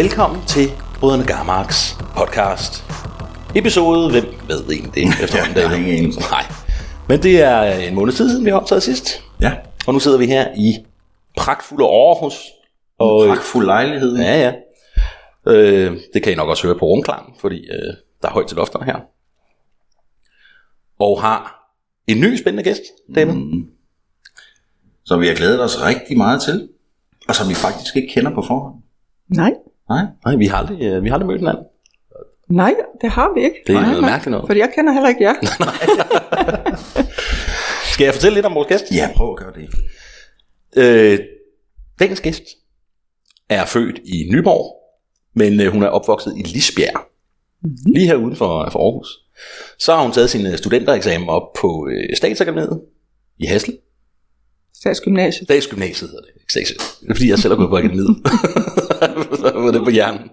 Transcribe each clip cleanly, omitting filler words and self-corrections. Velkommen til Brødrene Garmarks podcast. Episode, hvem ved egentlig det efterhånden? Ja, nej. Men det er en måned tid siden, vi har optaget sidst. Ja. Og nu sidder vi her i pragtfulde Aarhus. Og pragtfuld lejlighed. Ja. Det kan I nok også høre på rumklang, fordi der er højt til lofterne her. Og har en ny spændende gæst, David. Som vi har glædet os rigtig meget til. Og som vi faktisk ikke kender på forhånd. Nej, vi har aldrig mødt hinanden. Nej, det har vi ikke. Det er noget mærkeligt noget. Fordi jeg kender heller ikke jer. Skal jeg fortælle lidt om vores gæst? Ja, prøv at gøre det. Dagens gæst er født i Nyborg, men hun er opvokset i Lisbjerg. Mm-hmm. Lige her uden for Aarhus. Så har hun taget sin studentereksamen op på Stagsakademiet i Hassel. Stagsgymnasiet. Stagsgymnasiet hedder det. Det er fordi jeg selv har gået på akademiet. Så var det på hjernen.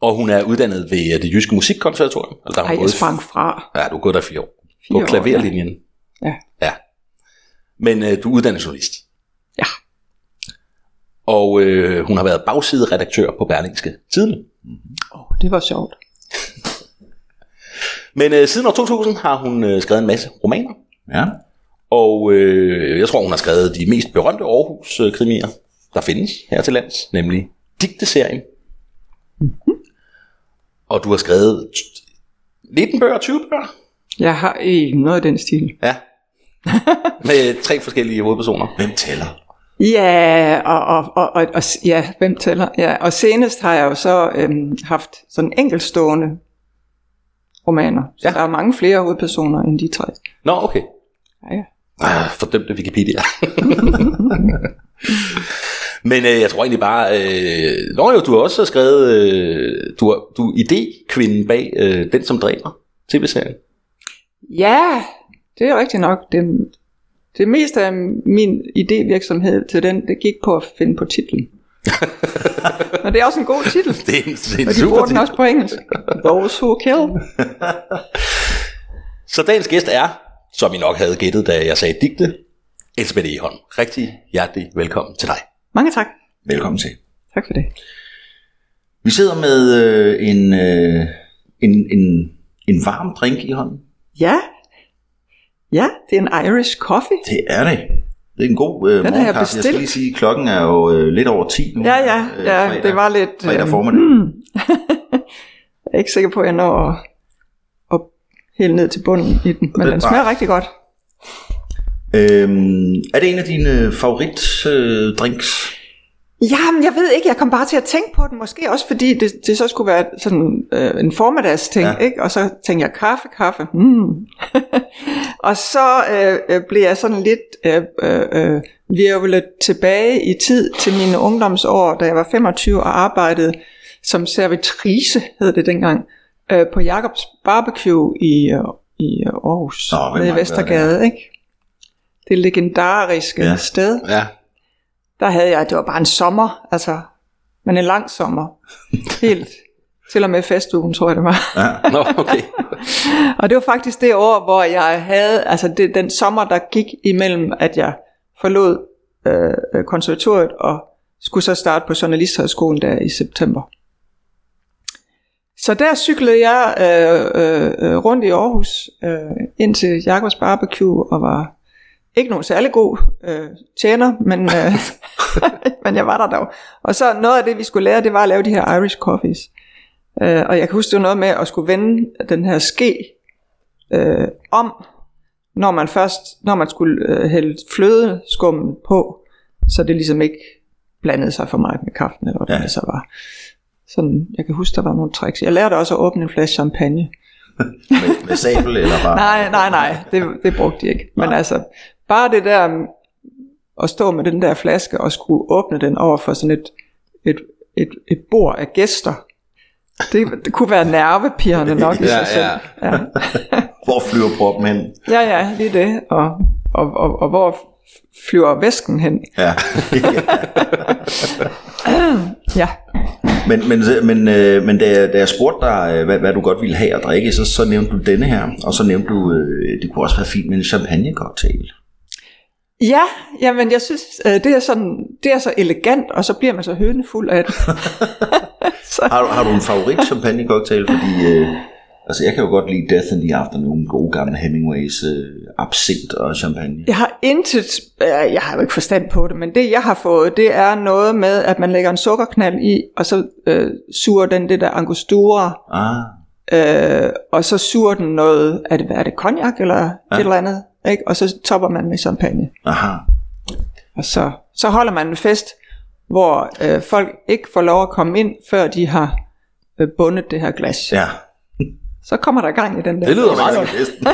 Og hun er uddannet ved det Jyske Musikkonservatorium. Altså, der jeg sprang fra. Ja, du har gået der 4 år. På klaverlinjen. Ja. Men du er uddannet journalist. Ja. Og hun har været bagsideredaktør på Berlingske Tidene. Det var sjovt. Men siden år 2000 har hun skrevet en masse romaner. Ja. Og jeg tror, hun har skrevet de mest berømte Aarhus-krimier, der findes her til lands, nemlig Dicte-serien. Mm-hmm. Og du har skrevet 19 bøger, 20 bøger? Jeg har noget af den stil. Ja. Med 3 forskellige hovedpersoner. Hvem tæller? Ja, og ja, hvem tæller? Ja, og senest har jeg jo så haft sådan enkeltstående romaner. Så der er mange flere hovedpersoner end de 3. Nå, okay. Ja. Fordømte Wikipedia. Men jeg tror egentlig bare du har også skrevet du er idékvinden bag Den som dræber tv-serien. Ja, det er rigtigt nok. Det meste af min idévirksomhed til den, det gik på at finde på titlen. Men det er også en god titel. Det er en super bruger titel. Den også på engelsk. Those who kill. Så dagens gæst er, som I nok havde gættet, da jeg sagde Dicte, Elsebeth Egholm. Rigtig hjertelig velkommen til dig. Mange tak. Velkommen til. Tak for det. Vi sidder med en varm drink i hånden. Ja, det er en Irish coffee. Det er det. Det er en god morgenkaffe. Jeg skal lige sige, klokken er jo lidt over 10 nu. Ja, fredag, det var lidt... Fredag formiddag. Jeg er ikke sikker på, at jeg når at hælde ned til bunden i den, men den smager rigtig godt. Er det en af dine favoritdrinks? Jamen, jeg ved ikke. Jeg kom bare til at tænke på den. Måske også fordi det så skulle være sådan en formiddagsting, ikke? Og så tænkte jeg kaffe. Og så blev jeg sådan lidt virvlet tilbage i tid til mine ungdomsår, da jeg var 25 og arbejdede som servitrice, hed det dengang, på Jacobs Barbecue i Aarhus, ved Vestergade, ikke? Det legendariske sted. Ja. Der havde jeg, det var bare en sommer, altså, men en lang sommer. Helt til og med festugen, tror jeg det var. Ja. Nå, okay. Og det var faktisk det år, hvor jeg havde, altså den sommer, der gik imellem, at jeg forlod konservatoriet og skulle så starte på journalisthøjskolen der i september. Så der cyklede jeg rundt i Aarhus ind til Jacobs Barbecue og var... Ikke nogen særlig god tjener, men jeg var der dog. Og så noget af det, vi skulle lære, det var at lave de her Irish coffees. Og jeg kan huske, det var noget med at skulle vende den her ske om, når man skulle hælde flødeskummen på, så det ligesom ikke blandede sig for meget med kaffen, eller hvordan det så var. Sådan, jeg kan huske, der var nogle tricks. Jeg lærte også at åbne en flaske champagne. med sabel eller bare... Nej, det brugte de ikke. Men altså, bare det der at stå med den der flaske og skulle åbne den over for sådan et bord af gæster, det kunne være nervepirrende nok i sig selv. Ja. Hvor flyver proppen hen? Ja, lige det. Og hvor flyver væsken hen? Ja. Ja. Men da jeg spurgte dig, hvad du godt ville have at drikke, så nævnte du denne her, og så nævnte du, det kunne også være fint med en champagne cocktail. Ja, jamen jeg synes, det er så elegant, og så bliver man så hønefuld af det. Har du en favorit champagne-cocktail? Fordi, altså jeg kan jo godt lide Death in the Afternoon, gode gamle Hemingways absint og champagne. Jeg har jo ikke forstand på det, men det jeg har fået, det er noget med, at man lægger en sukkerknald i, og så suger den det der angostura. Og så suger den noget, er det cognac eller et eller andet, ikke? Og så topper man med champagne. Aha. Og så holder man en fest, hvor folk ikke får lov at komme ind, før de har bundet det her glas. Ja. Så kommer der gang i den der. Det lyder meget af festen.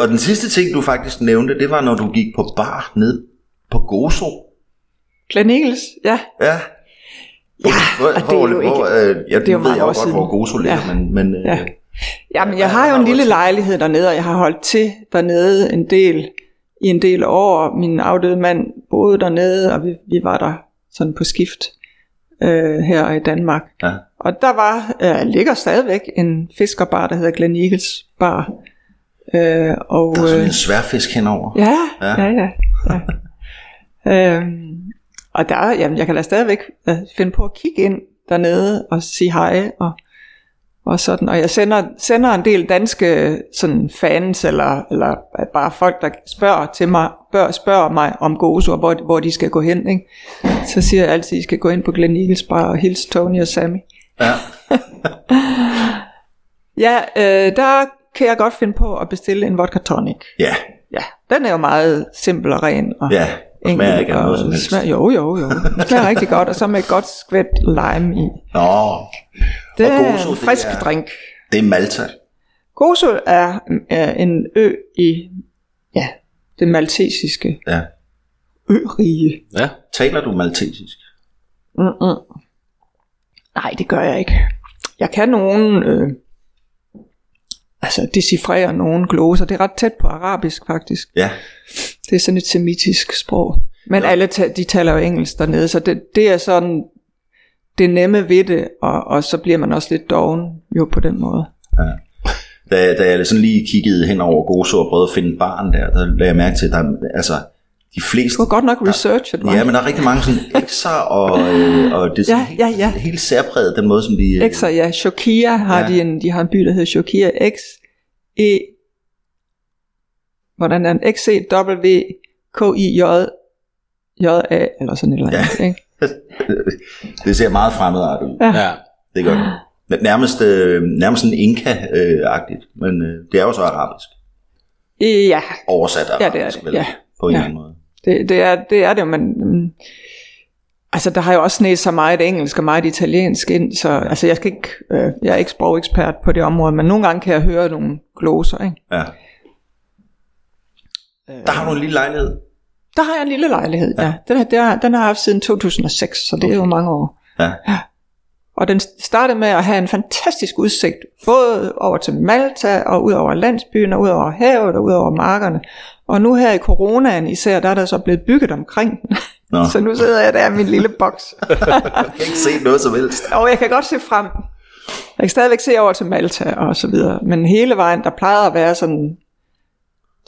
Og den sidste ting, du faktisk nævnte, det var, når du gik på bar ned på Gozo. Glen Eagles, ja. Ja. Ja, det er jo meget også godt, hvor Gozo ligger, ja. Men jeg har jo en lille lejlighed dernede, og jeg har holdt til dernede en del år. Min afdøde mand boede dernede, og vi var der sådan på skift her i Danmark. Ja. Og der ligger stadigvæk en fiskerbar, der hedder Glen Eagles Bar. Og der er sådan en sværfisk henover. Ja. Og der, jamen, jeg kan da stadigvæk finde på at kigge ind dernede og sige hej og sådan. Og jeg sender en del danske sådan fans eller bare folk, der spørger mig om Gozo og hvor de skal gå hen, ikke? Så siger jeg altid, at I skal gå ind på Glen Eagles Bar og hilse Tony og Sammy. Ja. Der kan jeg godt finde på at bestille en vodka tonic. Ja. Ja, den er jo meget simpel og ren. Og ja. Smager ikke noget som helst. Jo. Det smager rigtig godt, og så med et godt skvæt lime i. Nå. Det er Gozo, en frisk drink. Det er Malta. Gozo er en ø i det maltesiske ørige. Ja, taler du maltesisk? Nej, det gør jeg ikke. Jeg kan nogen... decifrere nogle gloser. Det er ret tæt på arabisk, faktisk. Ja. Det er sådan et semitisk sprog. Men alle de taler jo engelsk dernede, så det er sådan det nemme ved det, og så bliver man også lidt doven jo på den måde. Ja. Da jeg sådan lige kiggede hen over Gozo og prøvede at finde baren der lagde jeg mærke til, at der, altså de fleste... Du har godt nok researchet, mig. Ja, men der er rigtig mange sådan ekser, og det er sådan helt særpræget, den måde, som de... Ekser, ja. Shokia har de har en by, der hedder Shokia. Hvordan er den? XCWKIJA, eller sådan et eller andet, ikke? Det ser meget fremmedartet ud. Ja. Det gør det. Nærmest sådan inka-agtigt, men det er jo så arabisk. Ja. Oversat arabisk, det er det. Ja. På en eller anden måde. Det er det, men altså der har jo også sneget så meget engelsk og meget italiensk ind, så altså jeg skal ikke, jeg er ikke sprogekspert på det område, men nogle gange kan jeg høre nogle gloser, ikke? Ja. Der har du en lille lejlighed. Der har jeg en lille lejlighed, ja. Den har jeg haft siden 2006, så det er jo mange år. Ja. Og den startede med at have en fantastisk udsigt, både over til Malta, og ud over landsbyen, og ud over havet, og ud over markerne. Og nu her i coronaen især, der er der så blevet bygget omkring den. Så nu sidder jeg der i min lille boks. Jeg kan ikke se noget som helst. Og jeg kan godt se frem. Jeg kan stadigvæk se over til Malta og så videre. Men hele vejen, der plejer at være sådan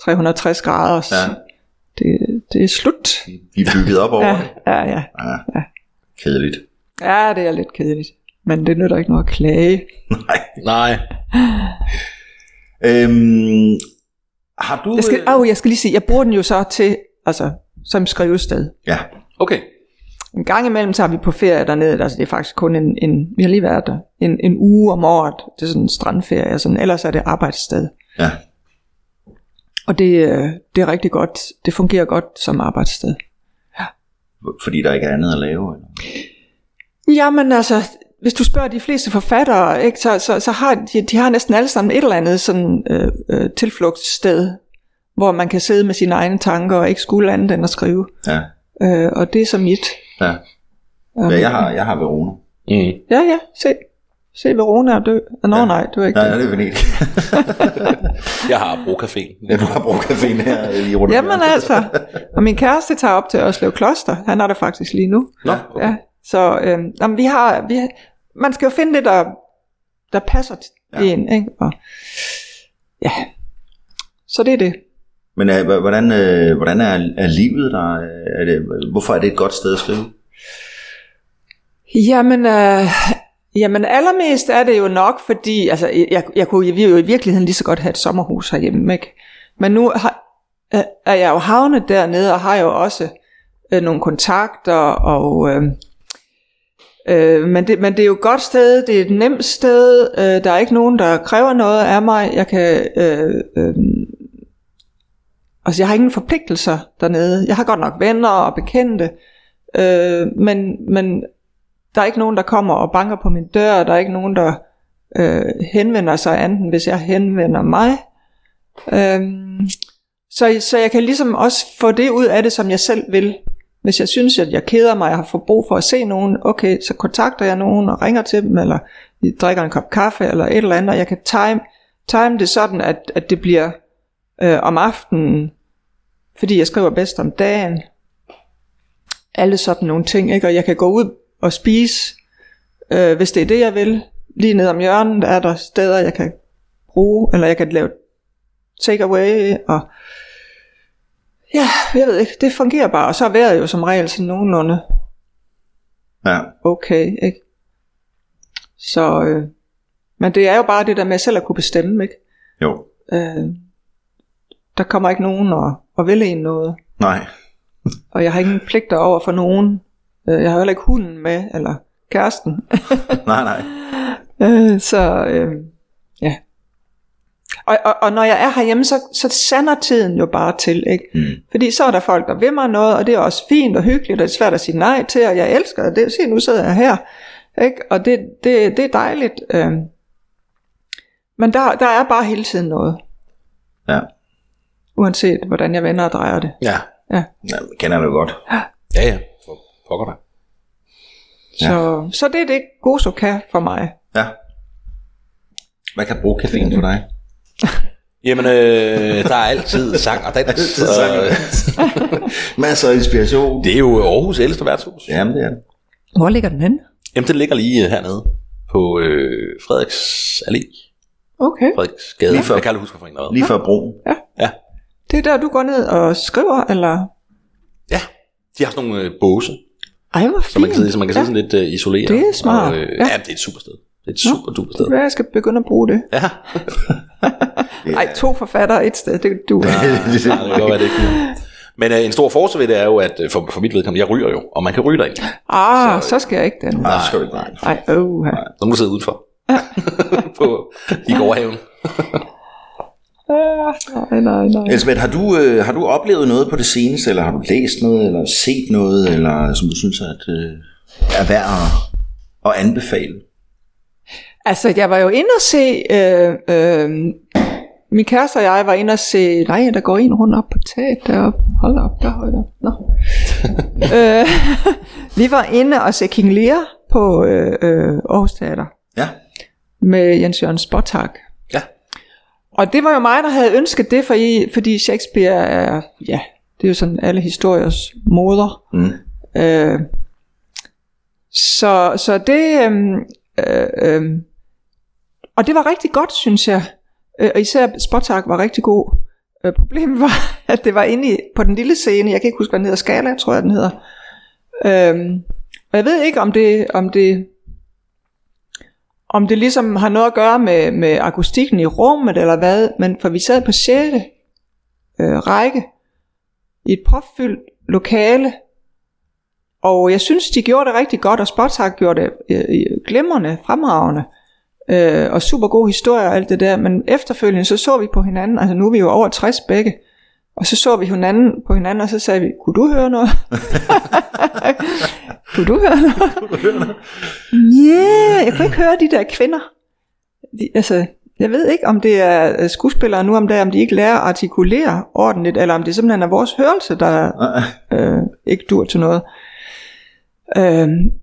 360 grader. Ja. Det er slut. Vi er bygget op over det. Ja. Kedeligt. Ja, det er lidt kedeligt. Men det nytter ikke noget at klage. Nej. Har du... Jeg skal lige sige, jeg bruger den jo så til, altså, som skrivested. Ja, okay. En gang imellem tager vi på ferie dernede, altså det er faktisk kun vi har lige været der, en uge om året, det er sådan en strandferie, sådan, ellers er det arbejdssted. Ja. Og det er rigtig godt, det fungerer godt som arbejdssted. Ja. Fordi der ikke er andet at lave? Eller? Jamen altså, hvis du spørger de fleste forfattere, ikke, så har de har næsten alle sammen et eller andet sådan, tilflugtssted, hvor man kan sidde med sine egne tanker og ikke skulle andet end at skrive. Ja. Og det er så mit. Ja. Okay. Jeg har Verona. Mm. Ja, se Verona og dø. Nå nej, du er ikke det. Nej, det er Venedig. Jeg har Brocaféen. Jeg har Brocaféen her i rundt. Jamen altså, og min kæreste tager op til Ørslev Kloster. Han er der faktisk lige nu. Nå, okay. Ja. Så man skal jo finde det, der passer til en, ikke? Og, ja, så det er det. Men hvordan er livet der? Er det, hvorfor er det et godt sted at skrive? Jamen allermest er det jo nok, fordi altså, jeg kunne jo i virkeligheden lige så godt have et sommerhus herhjemme, ikke? Men nu er jeg jo havnet dernede, og har jo også nogle kontakter, og men det er jo et godt sted, det er et nemt sted, der er ikke nogen, der kræver noget af mig, jeg kan... Altså jeg har ingen forpligtelser dernede. Jeg har godt nok venner og bekendte, men der er ikke nogen, der kommer og banker på min dør. Der er ikke nogen, der henvender sig anden, hvis jeg henvender mig. Så jeg kan ligesom også få det ud af det, som jeg selv vil. Hvis jeg synes, at jeg keder mig, og jeg har brug for at se nogen, okay, så kontakter jeg nogen og ringer til dem, eller vi drikker en kop kaffe, eller et eller andet, og jeg kan time det sådan, at det bliver om aftenen, fordi jeg skriver bedst om dagen. Alle sådan nogle ting, ikke? Og jeg kan gå ud og spise, hvis det er det jeg vil. Lige ned om hjørnet er der steder jeg kan bruge, eller jeg kan lave takeaway, og ja, jeg ved ikke, det fungerer bare. Og så er vejret jo som regel sådan nogenlunde okay, ikke? Så men det er jo bare det der med selv at kunne bestemme, ikke? Jo. Der kommer ikke nogen og vil en noget. Nej. Og jeg har ingen pligter over for nogen. Jeg har heller ikke hunden med, eller kæresten. nej. Ja. Og når jeg er herhjemme, så sander tiden jo bare til, ikke? Mm. Fordi så er der folk, der vil mig noget, og det er også fint og hyggeligt, og det er svært at sige nej til, og jeg elsker det. Se, nu sidder jeg her, ikke? Og det er dejligt. Men der er bare hele tiden noget. Ja. Uanset hvordan jeg vender og drejer det. Ja. Jamen, kender det godt. Ja. Pokker dig. Så det er det Gozo kan for mig. Ja. Hvad kan bruge caféen for dig? Jamen, der er altid sang og dans. Masser af inspiration. Det er jo Aarhus ældste værtshus. Jamen, det er det. Hvor ligger den henne? Jamen, den ligger lige hernede på Frederiks Allé. Okay. Bredgade. Lige før, jeg kan aldrig huske, hvorfor lige før broen. Ja. Det er der, du går ned og skriver, eller? Ja, de har sådan nogle båse. Ej, hvor fint. Så man kan sidde sådan lidt isoleret. Det er smart. Og, ja, det er et super sted. Det er et super duper sted. Jeg skal begynde at bruge det. Ja. Ej, 2 forfattere et sted, det du. Nej, det kan godt være det ikke. Men en stor forskel ved det er jo, at for mit vedkommende, jeg ryger jo, og man kan ryge derind. Så skal jeg ikke den. Nej, så skal jeg ikke. Nej. Så må du sidde udenfor. I gårdhaven. Nej. Elsebeth, har du oplevet noget på det seneste, eller har du læst noget, eller set noget, eller som du synes er værd at anbefale? Altså, jeg var jo inde og se min kæreste og jeg var inde og se. Nej, der går en rundt op på taget deroppe. Hold op, der højt op. Nå. Vi var inde og se King Lear på Aarhus Teater. Ja. Med Jens Jørgen Spottag. Ja. Og det var jo mig, der havde ønsket det, fordi Shakespeare er, ja, det er jo sådan alle historiers moder. Mm. Så det, og det var rigtig godt, synes jeg. Og især Spottag var rigtig god. Problemet var, at det var inde på den lille scene, jeg kan ikke huske, hvad den hedder, Skala, tror jeg, den hedder. Og jeg ved ikke, om det ligesom har noget at gøre med akustikken i rummet eller hvad, men for vi sad på 6. række i et propfyldt lokale, og jeg synes de gjorde det rigtig godt, og Spottag gjorde det glimrende, fremragende, og super god historie og alt det der, men efterfølgende så vi på hinanden, altså nu er vi jo over 60 begge, og så så vi på hinanden, og så sagde vi, kunne du høre noget? Kunne du høre noget? Yeah, jeg kunne ikke høre de der kvinder. Altså, jeg ved ikke, om det er skuespillere nu om dagen, om de ikke lærer at artikulere ordentligt, eller om det simpelthen er vores hørelse, der ikke dur til noget.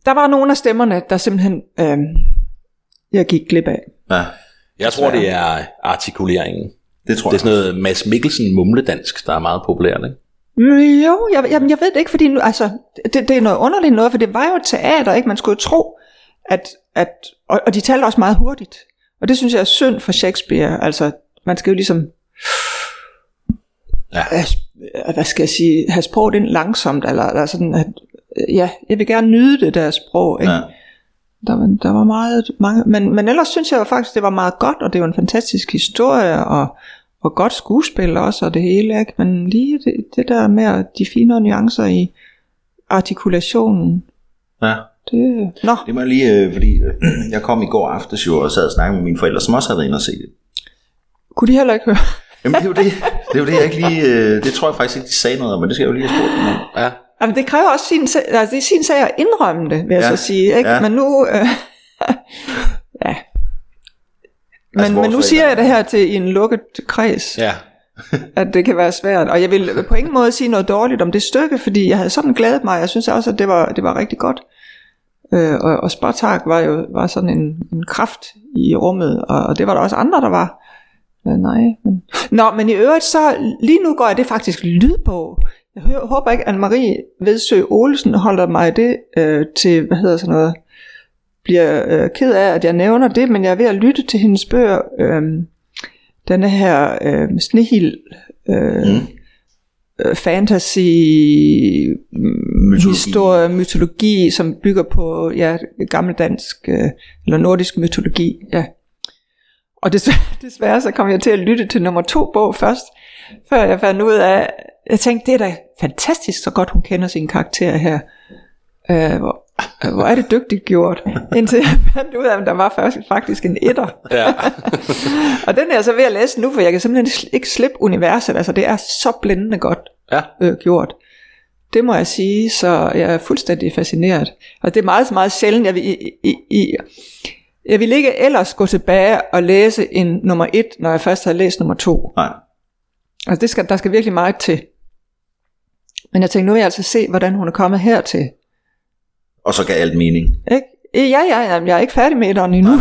Der var nogle af stemmerne, der simpelthen jeg gik glip af. Ja. Jeg tror, det er artikuleringen. Det er sådan noget Mads Mikkelsen mumledansk, der er meget populært, ikke? Jo, jeg ved det ikke, fordi nu, altså, det er noget underligt noget, for det var jo teater, ikke? Man skulle jo tro, at de talte også meget hurtigt. Og det synes jeg er synd for Shakespeare. Altså, man skal jo ligesom hvad skal jeg sige, have sproget ind langsomt, eller sådan, at, ja, jeg vil gerne nyde det der sprog, ikke? Ja. Der var meget, mange, men ellers synes jeg jo faktisk, det var meget godt, og det var en fantastisk historie, og godt skuespil også, og det hele, ikke? Men lige det der med de finere nuancer i artikulationen, ja. Det må jeg lige, fordi jeg kom i går aftes jo og sad og snakkede med mine forældre, som også havde været inde og se det. Kunne de heller ikke høre? Jamen det er jo det, jeg ikke lige, det tror jeg faktisk ikke, de sagde noget om, men det skal jeg jo lige have spurgt dem. Ja. Jamen det kræver også sin sag at indrømme det, vil jeg så sige, ikke? Ja. Men nu, ja. Men nu siger jeg det her til en lukket kreds. Ja. At det kan være svært, og jeg vil på ingen måde sige noget dårligt om det stykke, fordi jeg havde sådan glædet mig, jeg synes også, at det var rigtig godt. Og Spottag var sådan en kraft i rummet, og det var der også andre, der var. Nej, men... Nå, men i øvrigt så, lige nu går jeg det faktisk lydbog. Jeg håber ikke, Anne-Marie Vedsø Olesen holder mig i det til, hvad hedder sådan noget, bliver ked af, at jeg nævner det, men jeg er ved at lytte til hendes bøger, denne her Snehill, fantasy, historie, mytologi, som bygger på gammeldansk eller nordisk mytologi, ja. Og desværre så kom jeg til at lytte til nummer 2 bog først, før jeg fandt ud af, jeg tænkte, det er da fantastisk, så godt hun kender sine karakterer her. Hvor er det dygtigt gjort, indtil jeg fandt ud af, at der var faktisk en etter. Ja. Og den er jeg så ved at læse nu, for jeg kan simpelthen ikke slippe universet, altså det er så blændende godt gjort. Det må jeg sige, så jeg er fuldstændig fascineret. Og det er meget, meget sjældent, jeg vil ikke ellers gå tilbage og læse en nummer 1, når jeg først har læst nummer 2. Nej. Altså der skal virkelig meget til. Men jeg tænkte, nu vil jeg altså se, hvordan hun er kommet hertil. Og så gav alt mening. Ikke? Ja, jeg er ikke færdig med etteren endnu.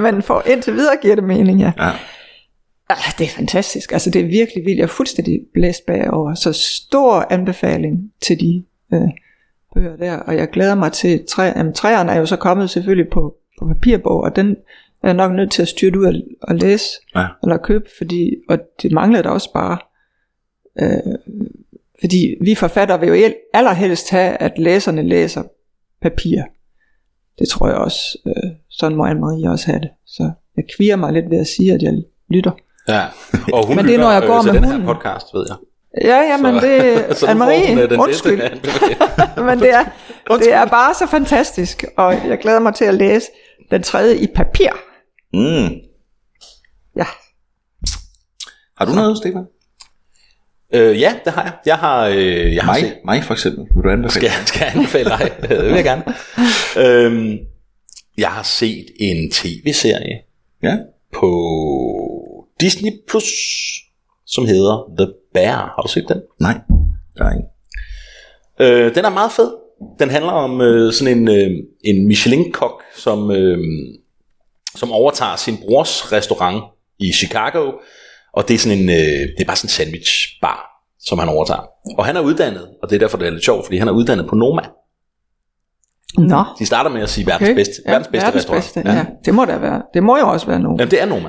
Men for indtil videre giver det mening, ja. Arh, det er fantastisk. Altså det er virkelig vildt. Jeg er fuldstændig blæst bagover. Så stor anbefaling til de bøger der. Og jeg glæder mig til træerne er jo så kommet selvfølgelig på papirbog, og den er jeg nok nødt til at styrte ud og læse, eller købe, fordi, og det manglede der også bare. Fordi vi forfattere vil jo allerhelst have, at læserne læser papir. Det tror jeg også, sådan må Anne-Marie også have det. Så jeg kvier mig lidt ved at sige, at jeg lytter. Ja, og hun men det er, når jeg går med den her podcast, ved jeg. Ja, men det så Anne-Marie, undskyld. Men det er bare så fantastisk, og jeg glæder mig til at læse den 3. i papir. Mm. Ja. Har du noget, Stefan? Ja, det har jeg. Jeg har set mig for eksempel. Vil du anbefale? Skal jeg anbefale dig? Det vil jeg gerne. Jeg har set en tv-serie på Disney Plus, som hedder The Bear. Har du set den? Nej. Nej. Den er meget fed. Den handler om sådan en Michelin-kok, som overtager sin brors restaurant i Chicago. Og det er sådan en, det er bare sådan en sandwichbar, som han overtager. Og han er uddannet, og det er derfor det er lidt sjovt, fordi han er uddannet på Noma. Nå. De starter med at sige verdens bedste restaurant. Ja. Ja. Det må der være. Det må jo også være Noma. Jamen det er Noma,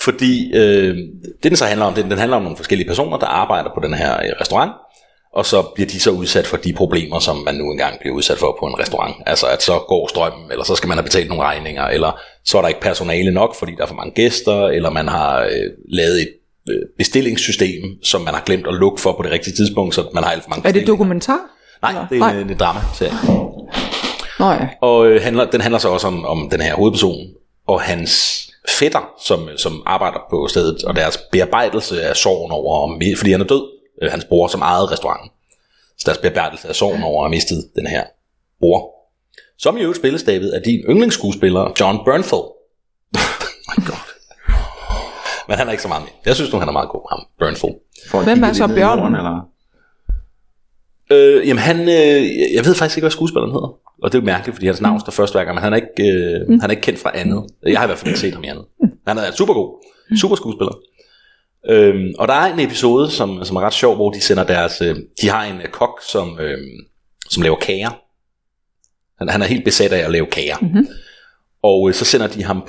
fordi det den så handler om, den handler om nogle forskellige personer, der arbejder på den her restaurant. Og så bliver de så udsat for de problemer, som man nu engang bliver udsat for på en restaurant. Altså at så går strømmen, eller så skal man have betalt nogle regninger, eller så er der ikke personale nok, fordi der er for mange gæster, eller man har lavet et bestillingssystem, som man har glemt at lukke for på det rigtige tidspunkt, så man har alt for mange. Er det dokumentar? Nej, det er en dramaserie. Nej. Og den handler så også om den her hovedperson, og hans fætter, som arbejder på stedet, og deres bearbejdelse af sorgen over, fordi han er død. Hans bror, som ejede restauranten. Så deres bearbejdelse af sorgen over at miste den her bror. Som i øvrigt spillestavet af din yndlingsskuespiller, Jon Bernthal. My God. Men han er ikke så meget med. Jeg synes nu, han er meget god, ham Bernthal. Hvem er så Bjørn? Eller? Jamen han, jeg ved faktisk ikke, hvad skuespilleren hedder. Og det er jo mærkeligt, fordi hans navn står først hver gang, men han er ikke, han er ikke kendt fra andet. Jeg har i hvert fald ikke set ham i andet. Han er super god. Super skuespiller. Og der er en episode, som er ret sjov, hvor de sender deres de har en kok, som laver kager. Han er helt besat af at lave kager. Mm-hmm. Og så sender de ham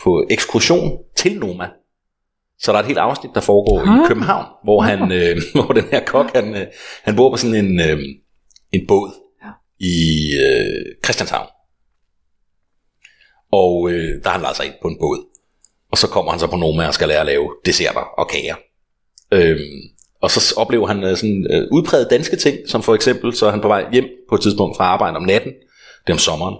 på ekskursion til Noma. Så der er et helt afsnit, der foregår i København, hvor han, hvor den her kok, han bor på sådan en båd i Christianshavn. Og der har han lader sig ind på en båd. Og så kommer han så på Noma og skal lære at lave desserter og kager. Og så oplever han sådan udpræget danske ting, som for eksempel, så er han på vej hjem på et tidspunkt fra arbejde om natten, det om sommeren.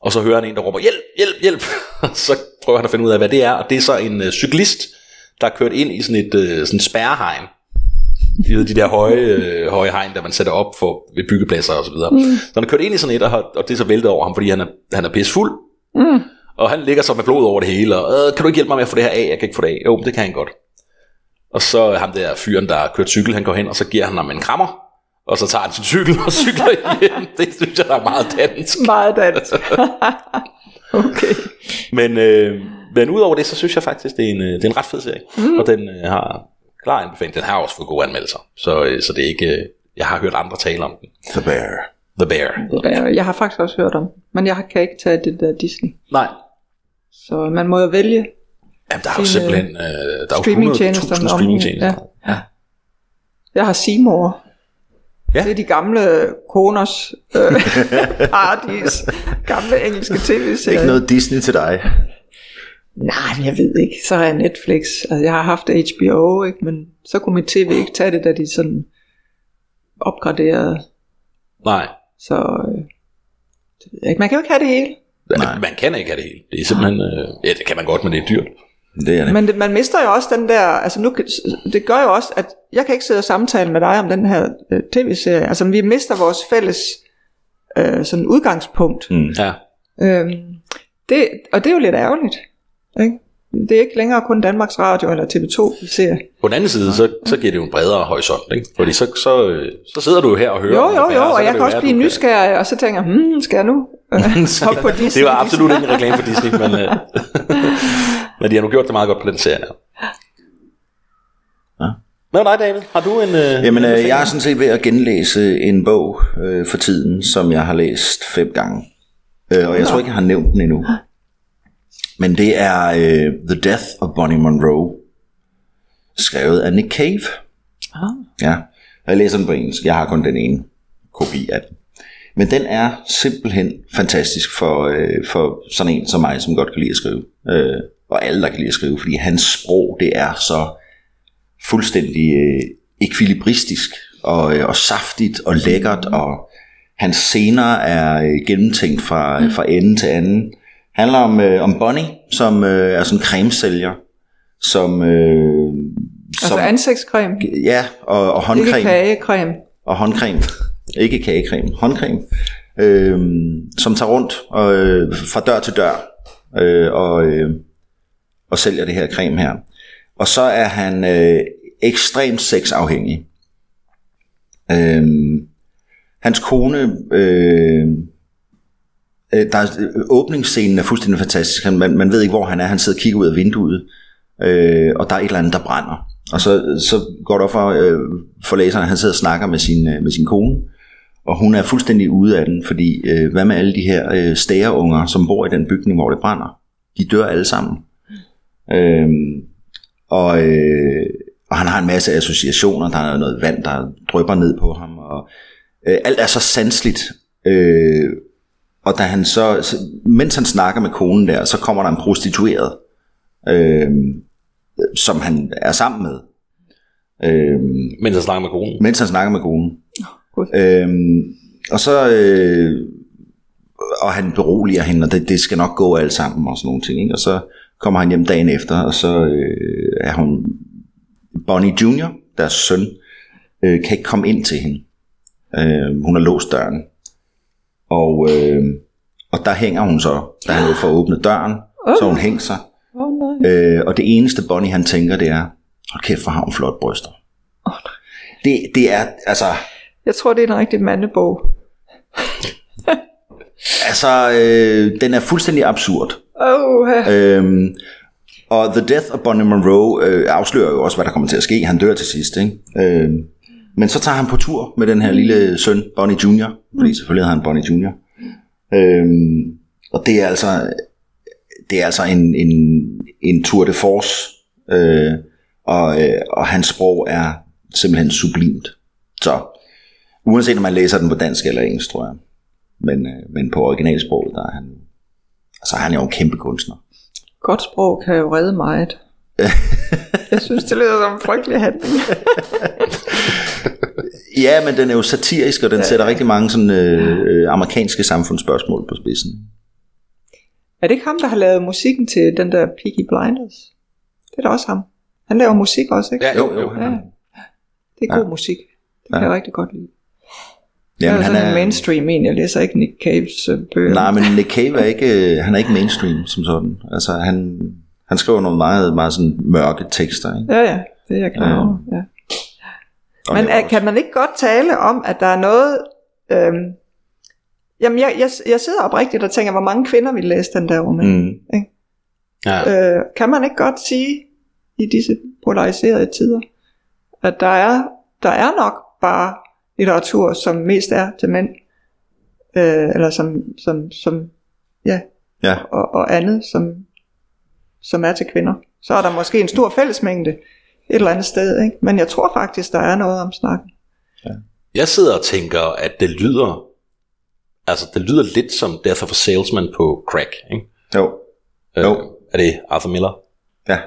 Og så hører han en, der råber, hjælp, hjælp, hjælp. Og så prøver han at finde ud af, hvad det er. Og det er så en cyklist, der er kørt ind i sådan et sådan spærrehegn. De der høje hegn, der man sætter op for ved byggepladser og så videre. Så han er kørt ind i sådan et, og det er så væltet over ham, fordi han er pissefuld. Og han ligger så med blod over det hele. Og, kan du ikke hjælpe mig med at få det her af? Jeg kan ikke få det af. Jo, det kan han godt. Og så ham der fyren, der har kørt cykel, han går hen, og så giver han ham en krammer. Og så tager han sin cykel og cykler hjem. Det synes jeg, der er meget dansk. Meget dansk. Okay. Men udover det, så synes jeg faktisk, det er en ret fed serie. Og den har klar anbefaling. Den har også fået gode anmeldelser. Så det er ikke... Jeg har hørt andre tale om den. The Bear. The Bear. The Bear. Jeg har faktisk også hørt om den. Men jeg kan ikke tage det der Disney. Nej. Så man må jo vælge. Jamen, der er jo simpelthen... der er jo 100.000 streamingtjenester. Ja. Jeg har Seymour. Ja. Det er de gamle koners paradis. Gamle engelske tv-serier. Ikke noget Disney til dig. Nej, jeg ved ikke. Så er jeg Netflix. Altså, jeg har haft HBO, ikke? Men så kunne mit tv ikke tage det, da de sådan opgraderede. Nej. Så man kan jo ikke have det hele. Nej. Man kan ikke have det hele. Det er simpelthen, ja, det kan man godt, men det er dyrt. Det er det. Men man mister jo også den der, altså nu, det gør jo også, at jeg kan ikke sidde og samtale med dig om den her tv-serie. Altså vi mister vores fælles sådan udgangspunkt. Ja. Og det er jo lidt ærgerligt, ikke? Det er ikke længere kun Danmarks Radio eller TV2, vi ser. På den anden side, så giver det jo en bredere horisont, ikke? Fordi så sidder du jo her og hører. Jo, og jeg kan også blive nysgerrig, og så tænker jeg, skal jeg nu hoppe på Disney? Det var absolut ikke en reklame for Disney, men, men de har nu gjort det meget godt på den serie. Ja. Hvad med dig, David? Har du en... Jamen, jeg er sådan set ved at genlæse en bog for tiden, som jeg har læst 5 gange. Og jeg tror ikke, jeg har nævnt den endnu. Men det er The Death of Bunny Munro, skrevet af Nick Cave. Ja, jeg læser den på engelsk. Jeg har kun den ene kopi af den. Men den er simpelthen fantastisk for sådan en som mig, som godt kan lide at skrive. Og alle, der kan lide at skrive, fordi hans sprog, det er så fuldstændig ekvilibristisk og saftigt og lækkert. Og hans scener er gennemtænkt fra ende til anden. Handler om Bonnie, som er sådan en cremesælger, som... altså ansigtscreme? Ja, og håndcreme. Ikke kagecreme. Og håndcreme. Ikke kagecreme, håndcreme. Som tager rundt fra dør til dør og sælger det her creme her. Og så er han ekstremt sexafhængig. Hans kone... åbningsscenen er fuldstændig fantastisk. Man ved ikke, hvor han er. Han sidder og kigger ud af vinduet, og der er et eller andet, der brænder. Og så går det op for læseren, at han sidder og snakker med sin kone, og hun er fuldstændig ude af den, fordi hvad med alle de her stæreunger, som bor i den bygning, hvor det brænder? De dør alle sammen. Og han har en masse associationer. Der er noget vand, der drypper ned på ham, og alt er så sanseligt. Og da han så, mens han snakker med konen der, så kommer der en prostitueret, som han er sammen med. Mens han snakker med konen? Mens han snakker med konen. Og han beroliger hende, og det skal nok gå alt sammen og sådan nogle ting. Ikke? Og så kommer han hjem dagen efter, og så er hun Bonnie Jr., deres søn, kan ikke komme ind til hende. Hun har låst døren. Og der hænger hun så. Der er noget for at åbne døren, så hun hænger sig. Og det eneste Bonnie han tænker, det er, hold kæft, hvor har hun flot bryster. Det er altså... Jeg tror, det er en rigtig mandebog. Altså, den er fuldstændig absurd. Og The Death of Bunny Munro afslører jo også, hvad der kommer til at ske. Han dør til sidst, ikke? Men så tager han på tur med den her lille søn, Bonnie Jr., fordi selvfølgelig har han Bonnie Jr. Og det er altså en tour de force og hans sprog er simpelthen sublimt. Så uanset om man læser den på dansk eller engelsk, tror jeg. Men på originalsproget, der er han, altså han er jo en kæmpe kunstner. Godt sprog kan jo redde meget. Jeg synes, det lyder som en frygtelig handling. Ja, men den er jo satirisk, og den sætter rigtig mange sådan, amerikanske samfundsspørgsmål på spidsen. Er det ikke ham, der har lavet musikken til den der Peaky Blinders? Det er da også ham. Han laver musik også, ikke? Ja, jo. Ja. Det er god musik. Det kan jeg rigtig godt lide. Jamen, han er sådan en mainstream en. Jeg læser ikke Nick Caves bøger. Nej, men Nick Cave er ikke mainstream som sådan. Altså han skriver nogle meget, meget sådan mørke tekster, ikke? Ja, det er jeg klar over. Ja. Men kan man ikke godt tale om, at der er noget... Jamen, jeg sidder oprigtigt og tænker, hvor mange kvinder ville læse den der roman. Ikke? Ja. Kan man ikke godt sige, i disse polariserede tider, at der er nok bare litteratur, som mest er til mænd, eller som og andet, som er til kvinder. Så er der måske en stor fællesmængde et eller andet sted, ikke? Men jeg tror faktisk, der er noget om snakken. Ja. Jeg sidder og tænker, at det lyder lidt som Death of a Salesman på crack, ikke? Jo. Er det Arthur Miller? Ja.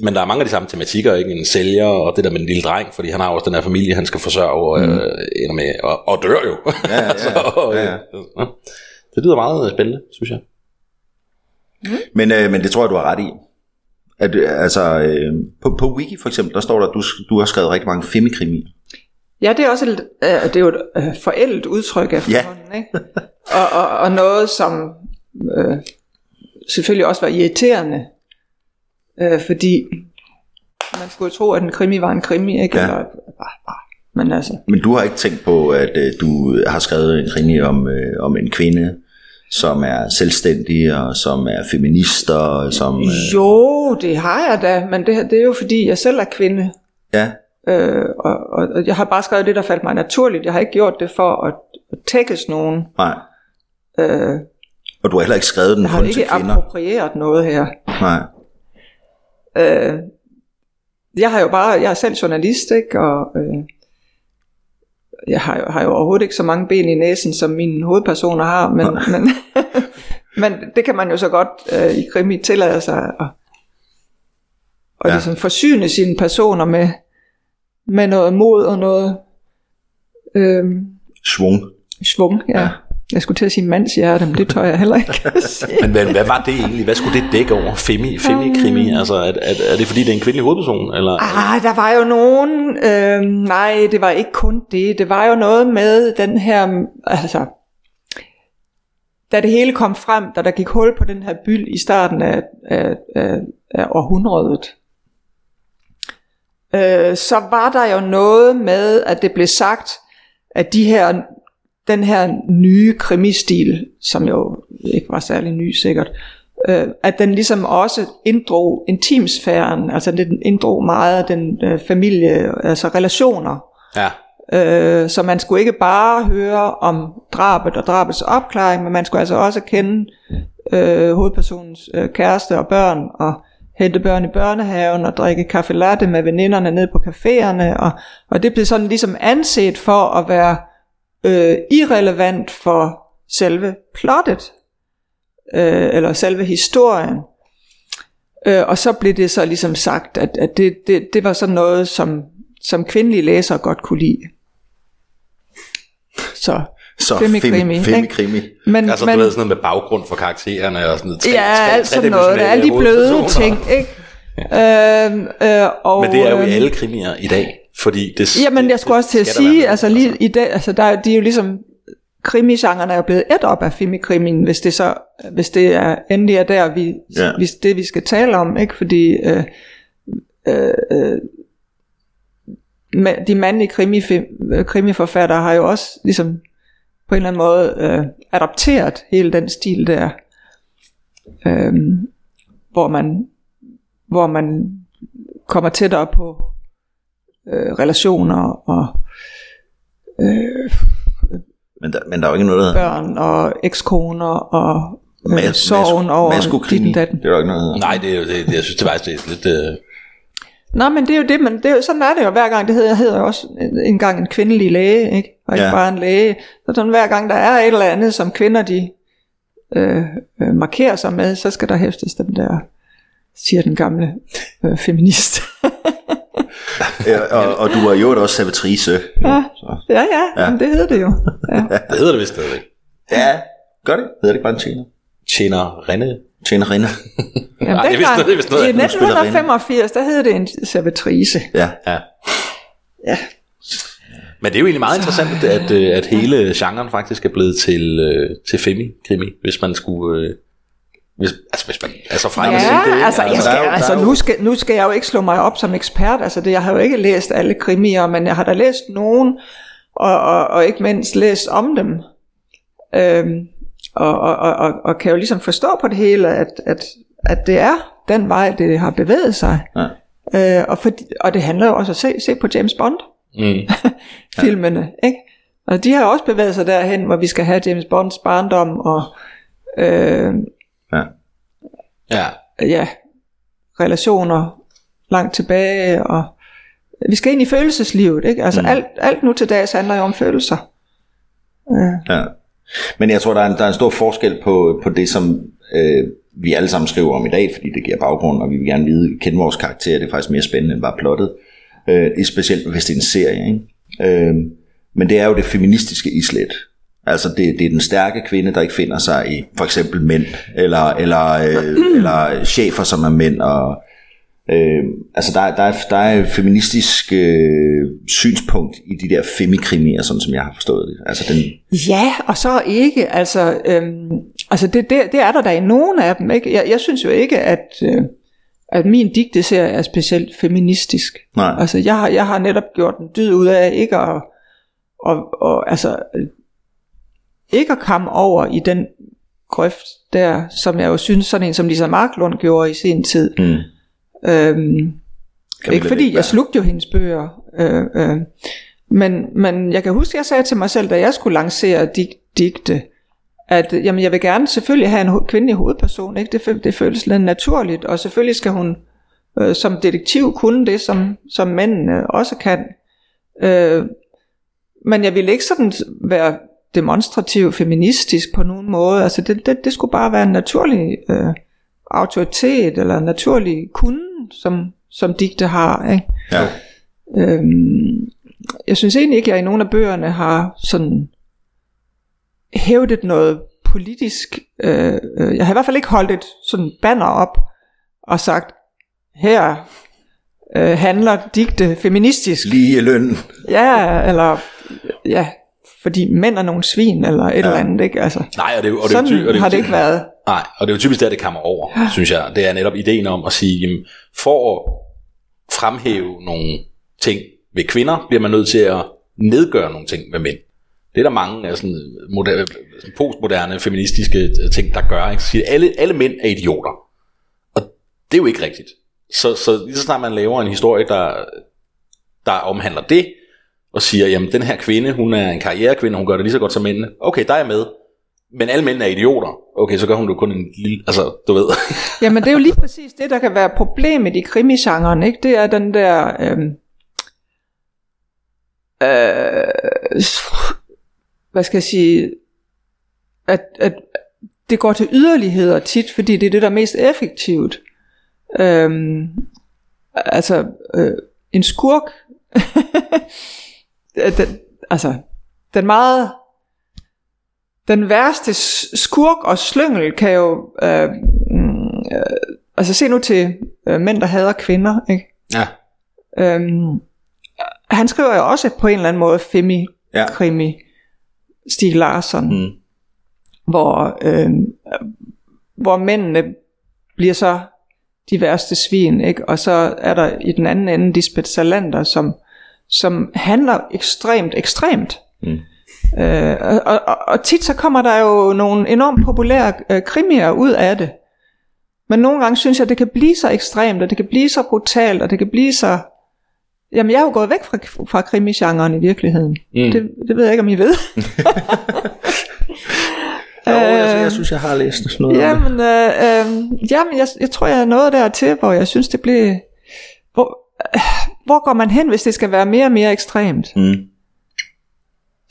Men der er mange af de samme tematikker, ikke? En sælger og det der med den lille dreng, fordi han har også den her familie, han skal forsørge ender med, og dør jo. Ja. Så. Det lyder meget spændende, synes jeg. Men det tror jeg, du har ret i. At, på Wiki for eksempel, der står der, at du har skrevet rigtig mange femikrimier. Ja, det er også det er jo et forældet udtryk af forhånden, ikke? Og noget, som selvfølgelig også var irriterende, fordi man skulle tro, at en krimi var en krimi, ikke? Ja. Eller, men altså. Men du har ikke tænkt på, at du har skrevet en krimi om en kvinde, som er selvstændig og som er feminister og som... Jo, det har jeg da, men det er jo fordi, jeg selv er kvinde. Ja. Og jeg har bare skrevet det, der faldt mig naturligt. Jeg har ikke gjort det for at tækkes nogen. Nej. Og du har heller ikke skrevet den kun til kvinder. Jeg har ikke approprieret noget her. Nej. Jeg er selv journalist, ikke? Og jeg har jo overhovedet ikke så mange ben i næsen, som mine hovedpersoner har, men det kan man jo så godt i krimi tillade sig og ligesom forsyne sine personer med noget mod og noget svung, ja. Jeg skulle til at sige mandshjerte, men det tør jeg heller ikke at sige. Men hvad var det egentlig? Hvad skulle det dække over? Femikrimi? Altså, er det fordi, det er en kvindelig hovedperson? Eller? Der var jo nogen... nej, det var ikke kun det. Det var jo noget med den her... Altså, da det hele kom frem, da der gik hul på den her byld i starten af århundredet, så var der jo noget med, at det blev sagt, at den her nye krimistil, som jo ikke var særlig ny sikkert, at den ligesom også inddrog intimsfæren, altså den inddrog meget af den familie, altså relationer. Ja. Så man skulle ikke bare høre om drabet og drabets opklaring, men man skulle altså også kende hovedpersonens kæreste og børn, og hente børn i børnehaven, og drikke kaffe latte med veninderne ned på caféerne, og det blev sådan ligesom anset for at være irrelevant for selve plottet, eller selve historien. Og så blev det så ligesom sagt, at det var sådan noget, som kvindelige læsere godt kunne lide. Så femikrimi. Men, altså du ved sådan noget med baggrund for karaktererne, og sådan noget. Ja, alt sådan noget. Der er de bløde ting, ikke? Ja. Men det er jo i alle krimier i dag. Fordi men jeg skulle også til at sige, altså lige i dag, altså de er jo ligesom krimisangerne er jo blevet ædt op af femikrimien, hvis det er endelig er der, vi skal tale om, ikke? Fordi de mandlige krimiforfattere har jo også ligesom på en eller anden måde adopteret hele den stil der, hvor man kommer tættere på relationer og men der er jo ikke noget der børn og ekskoner og med sorgen over dit datten. Det er jo ikke noget. Nej, det er jo det, jeg synes det faktisk er lidt... Nej, men det er jo det, man, det er, sådan er det jo hver gang. Det hedder jo også engang en kvindelig læge, ikke? Og ikke bare en læge. Sådan hver gang der er et eller andet, som kvinder de markerer sig med, så skal der hæftes dem der, siger den gamle feminist. og du er jo også servitrice. Ja. Men det hedder det jo. Ja. Det hedder det vist stadigvæk. Ja, gør det. Hedder det ikke bare en tjener? Tjenerinde. Tjenerinde. Jamen, ej, det vidste noget. I 1985, der hed det en servitrice. Ja. Men det er jo egentlig meget interessant, at hele genren faktisk er blevet til femikrimi, hvis man skulle... Nu skal jeg jo ikke slå mig op som ekspert. Altså det, jeg har jo ikke læst alle krimier, men jeg har da læst nogen, og ikke mindst læst om dem. Og kan jo ligesom forstå på det hele, at det er den vej, det har bevæget sig. Ja. Og det handler jo også at se på James Bond filmene, ikke? Og de har også bevæget sig derhen, hvor vi skal have James Bonds barndom og relationer langt tilbage, og vi skal ind i følelseslivet, ikke? Altså alt nu til dags handler jo om følelser. Ja. Men jeg tror, der er en stor forskel på det, som vi alle sammen skriver om i dag, fordi det giver baggrund, og vi vil gerne kende vores karakterer. Det er faktisk mere spændende end bare plottet, specielt hvis det er en serie, ikke? Men det er jo det feministiske islet. Altså det er den stærke kvinde, der ikke finder sig i for eksempel mænd, eller chefer, som er mænd, og altså der er et feministisk synspunkt i de der femikrimier, sådan som jeg har forstået det. Altså den... Ja, og så ikke. Altså det er der i nogen af dem, ikke? Jeg synes jo ikke, at min digteserie er specielt feministisk. Nej. Altså jeg har netop gjort en dyd ud af ikke at og altså ikke at komme over i den grøft der, som jeg jo synes sådan en som Lisa Marklund gjorde i sin tid. Ikke fordi jeg slugte jo hendes bøger, men jeg kan huske, jeg sagde til mig selv, da jeg skulle lancere digte, at jamen, jeg vil gerne selvfølgelig have en kvindelig hovedperson, ikke? Det føles lidt naturligt, og selvfølgelig skal hun som detektiv kunne det, som mændene også kan, men jeg ville ikke sådan være demonstrativ feministisk på nogen måde. Altså det skulle bare være en naturlig autoritet eller naturlig kunde, som digte har, ikke? Ja. Jeg synes egentlig ikke, at jeg i nogle af bøgerne har sådan hævdet noget politisk. Jeg har i hvert fald ikke holdt et sådan banner op og sagt, her handler digte feministisk. Lige løn. Ja, eller ja, fordi mænd er nogle svin eller et eller andet, ikke? Altså, nej, og det er sådan har det ikke været. Nej, og det er jo typisk der, det kommer over, synes jeg. Det er netop ideen om at sige, jamen, for at fremhæve nogle ting ved kvinder, bliver man nødt til at nedgøre nogle ting ved mænd. Det er der mange af sådan postmoderne, feministiske ting, der gør, ikke? Så alle mænd er idioter. Og det er jo ikke rigtigt. Så lige så snart man laver en historie, der omhandler det, og siger, jamen den her kvinde, hun er en karrierekvinde, hun gør det lige så godt som mændene. Okay, der er jeg med. Men alle mænd er idioter. Okay, så gør hun jo kun en lille... Altså, du ved. Jamen, det er jo lige præcis det, der kan være problemet i krimisgenren, ikke? Det er den der... hvad skal jeg sige? At det går til yderligheder tit, fordi det er det, der er mest effektivt. En skurk... den meget... Den værste skurk og slyngel kan jo se nu til mænd, der hader kvinder, ikke? Ja. Han skriver jo også på en eller anden måde femikrimi, Stig Larsson, hvor mændene bliver så de værste svin, ikke? Og så er der i den anden ende de spetsalanter, som handler ekstremt. Og tit så kommer der jo nogle enormt populære krimier ud af det. Men nogle gange synes jeg, at det kan blive så ekstremt, og det kan blive så brutalt, og det kan blive så... Jamen, jeg er jo gået væk fra krimigenren i virkeligheden. Det ved jeg ikke, om I ved. Jeg synes, jeg har læst sådan noget. Jeg tror, jeg er noget der til, hvor jeg synes, det bliver... Hvor går man hen, hvis det skal være mere og mere ekstremt? Mm.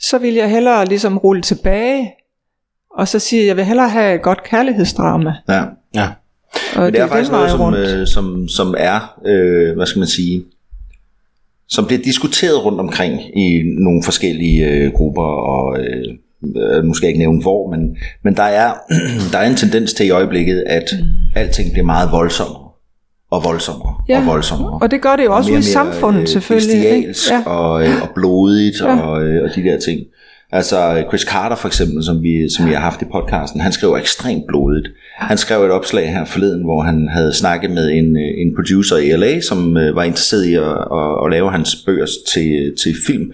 Så vil jeg hellere ligesom rulle tilbage, og så sige, jeg vil hellere have et godt kærlighedsdrama. Ja. Men det er faktisk noget, som er, hvad skal man sige... som bliver diskuteret rundt omkring i nogle forskellige grupper, og nu skal jeg ikke nævne hvor, men der er en tendens til i øjeblikket, at alting bliver meget voldsommere. Og det gør det jo også mere, i samfundet selvfølgelig. Og blodigt, ja. og de der ting. Altså Chris Carter for eksempel, som vi har haft i podcasten, han skrev ekstremt blodigt. Han skrev et opslag her forleden, hvor han havde snakket med en producer i LA, som var interesseret i at lave hans bøger til film.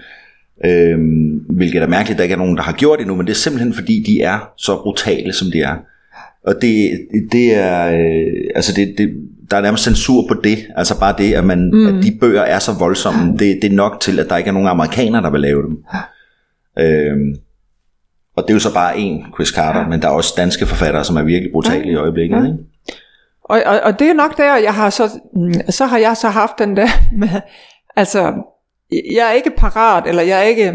Hvilket er mærkeligt, der ikke er nogen, der har gjort det endnu, men det er simpelthen fordi, de er så brutale, som de er. Og det er... der er nærmest censur på det, altså bare det, at, at de bøger er så voldsomme, det er nok til, at der ikke er nogen amerikanere, der vil lave dem. Og det er jo så bare en Chris Carter, men der er også danske forfattere, som er virkelig brutale i øjeblikket, ikke? Og det er nok der, jeg har så har jeg haft den der med, altså jeg er ikke parat, eller jeg er ikke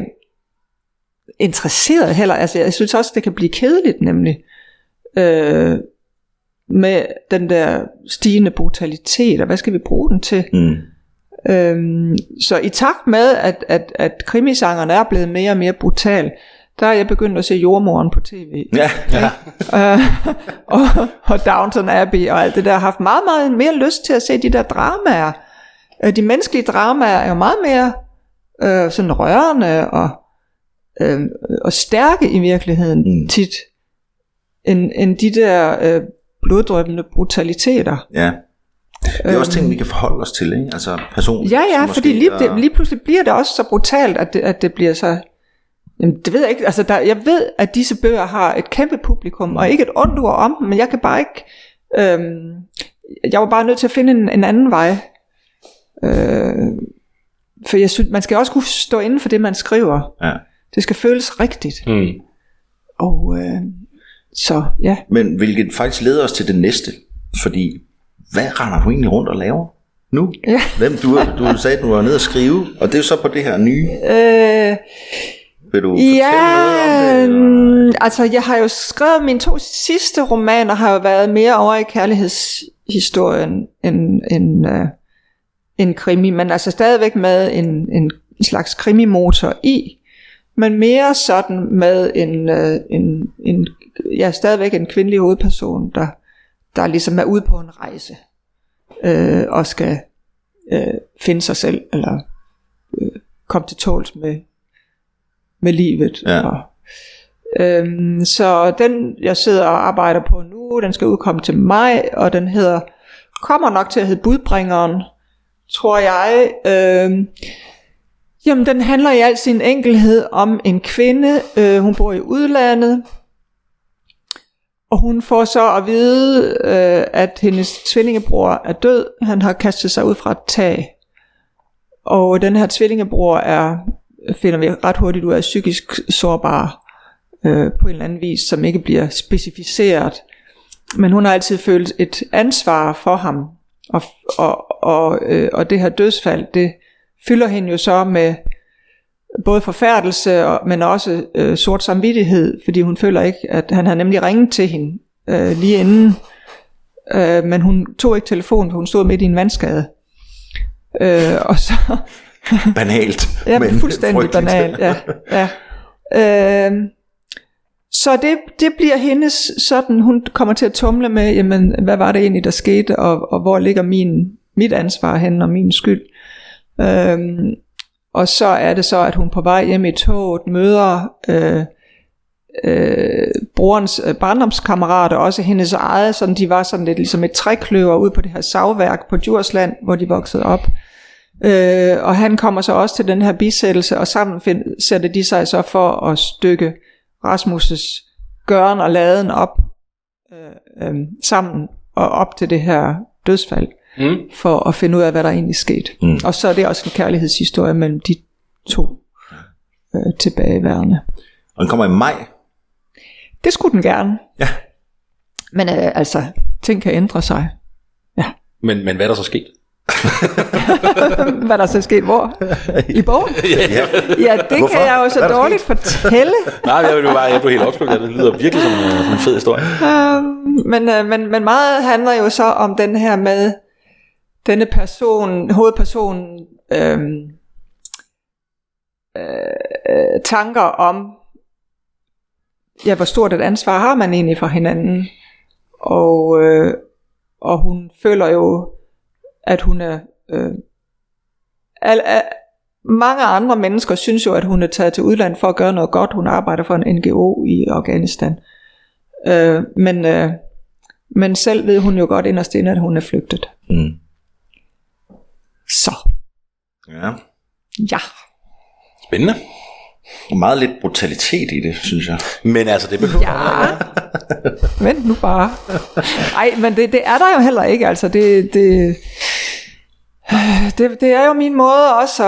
interesseret heller, altså jeg synes også det kan blive kedeligt nemlig med den der stigende brutalitet, og hvad skal vi bruge den til? Så i takt med at krimisangerne er blevet mere og mere brutale, der er jeg begyndt at se Jordmoren på tv. Og Downton Abbey og alt det der. Jeg har haft meget, meget mere lyst til at se de der dramaer. De menneskelige dramaer er jo meget mere sådan rørende og stærke i virkeligheden tit end de der bloddryppende brutaliteter. Ja. Det er også ting, vi kan forholde os til, ikke? Altså personligt. Ja, fordi lige pludselig bliver det også så brutalt, at det bliver så... Jamen, det ved jeg ikke. Altså, jeg ved, at disse bøger har et kæmpe publikum, og ikke et ondt ord om dem, men jeg kan bare ikke... jeg var bare nødt til at finde en anden vej. For jeg synes, man skal også kunne stå inden for det, man skriver. Ja. Det skal føles rigtigt. Mm. Og men hvilket faktisk leder os til det næste, fordi... Hvad render du egentlig rundt og laver nu? Ja. Hvem du sagde, du var nede og skrive, og det er så på det her nye. Vil du fortælle noget om det? Altså jeg har jo skrevet mine to sidste romaner, har jo været mere over i kærlighedshistorien end krimi, men altså stadigvæk med en slags krimimotor i, men mere sådan med stadigvæk en kvindelig hovedperson, der ligesom er ude på en rejse, og skal finde sig selv, eller komme til tåls med livet. Ja. Så den, jeg sidder og arbejder på nu, den skal udkomme til maj, og den kommer nok til at hedde Budbringeren, tror jeg. Jamen, den handler i al sin enkelhed om en kvinde, hun bor i udlandet, og hun får så at vide, at hendes tvillingebror er død. Han har kastet sig ud fra et tag. Og den her tvillingebror finder vi ret hurtigt ud af, psykisk sårbar på en eller anden vis, som ikke bliver specificeret. Men hun har altid følt et ansvar for ham. Og det her dødsfald, det fylder hende jo så med både forfærdelse, men også sort samvittighed, fordi hun føler ikke, at han har nemlig ringet til hende lige inden, men hun tog ikke telefonen, for hun stod midt i en vandskade. Og så banalt. Ja, men fuldstændig banalt. Ja. Så det bliver hendes sådan, hun kommer til at tumle med, jamen, hvad var det egentlig, der skete, og hvor ligger mit ansvar henne, og min skyld. Og så er det så, at hun på vej hjem i toget møder brorens barndomskammerater, også hendes eget, sådan de var sådan lidt ligesom et trækløver ud på det her savværk på Djursland, hvor de voksede op. Og han kommer så også til den her bisættelse, og sammen sætter de sig så for at stykke Rasmus' gøren og laden op sammen og op til det her dødsfald. For at finde ud af, hvad der egentlig skete. Og så er det også en kærlighedshistorie mellem de to tilbageværende. Og den kommer i maj. Det skulle den gerne. Ja. Men altså, ting kan ændre sig. Ja. Men hvad er der så sket? Hvad der så sket hvor? I bogen? Ja. Ja, det Hvorfor? Kan jeg jo så dårligt fortælle. Nej, jeg blev helt opslugt. Det lyder virkelig som en fed historie. Men meget handler jo så om den her med denne person, hovedpersonen, tanker om, ja, hvor stort et ansvar har man egentlig for hinanden, og hun føler jo, at hun er, mange andre mennesker synes jo, at hun er taget til udlandet for at gøre noget godt. Hun arbejder for en NGO i Afghanistan, men selv ved hun jo godt inderst inde, at hun er flygtet. Mm. Så. Ja. Ja. Spændende. Meget lidt brutalitet i det, synes jeg. Men altså, det behøver vent nu bare. Ej, men det er der jo heller ikke. Altså, det er jo min måde også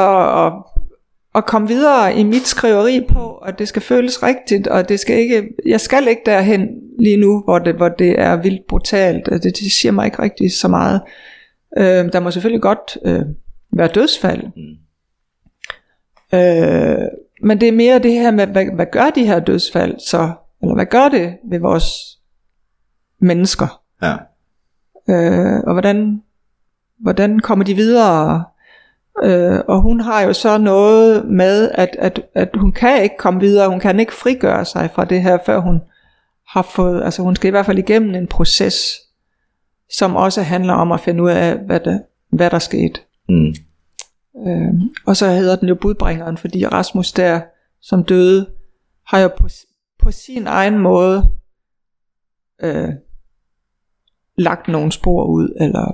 at komme videre i mit skriveri på, og det skal føles rigtigt, og det skal ikke, jeg skal ikke derhen lige nu, hvor det er vildt brutalt. Det siger mig ikke rigtig så meget. Der må selvfølgelig godt være dødsfald. Mm. Men det er mere det her med, hvad gør de her dødsfald så? Eller hvad gør det ved vores mennesker? Ja. Og hvordan kommer de videre? Og hun har jo så noget med, at hun kan ikke komme videre, hun kan ikke frigøre sig fra det her, før hun har fået, altså hun skal i hvert fald igennem en proces, som også handler om at finde ud af, hvad der skete. Mm. Og så hedder den jo Budbringeren, fordi Rasmus der, som døde, har jo på sin egen måde lagt nogle spor ud, eller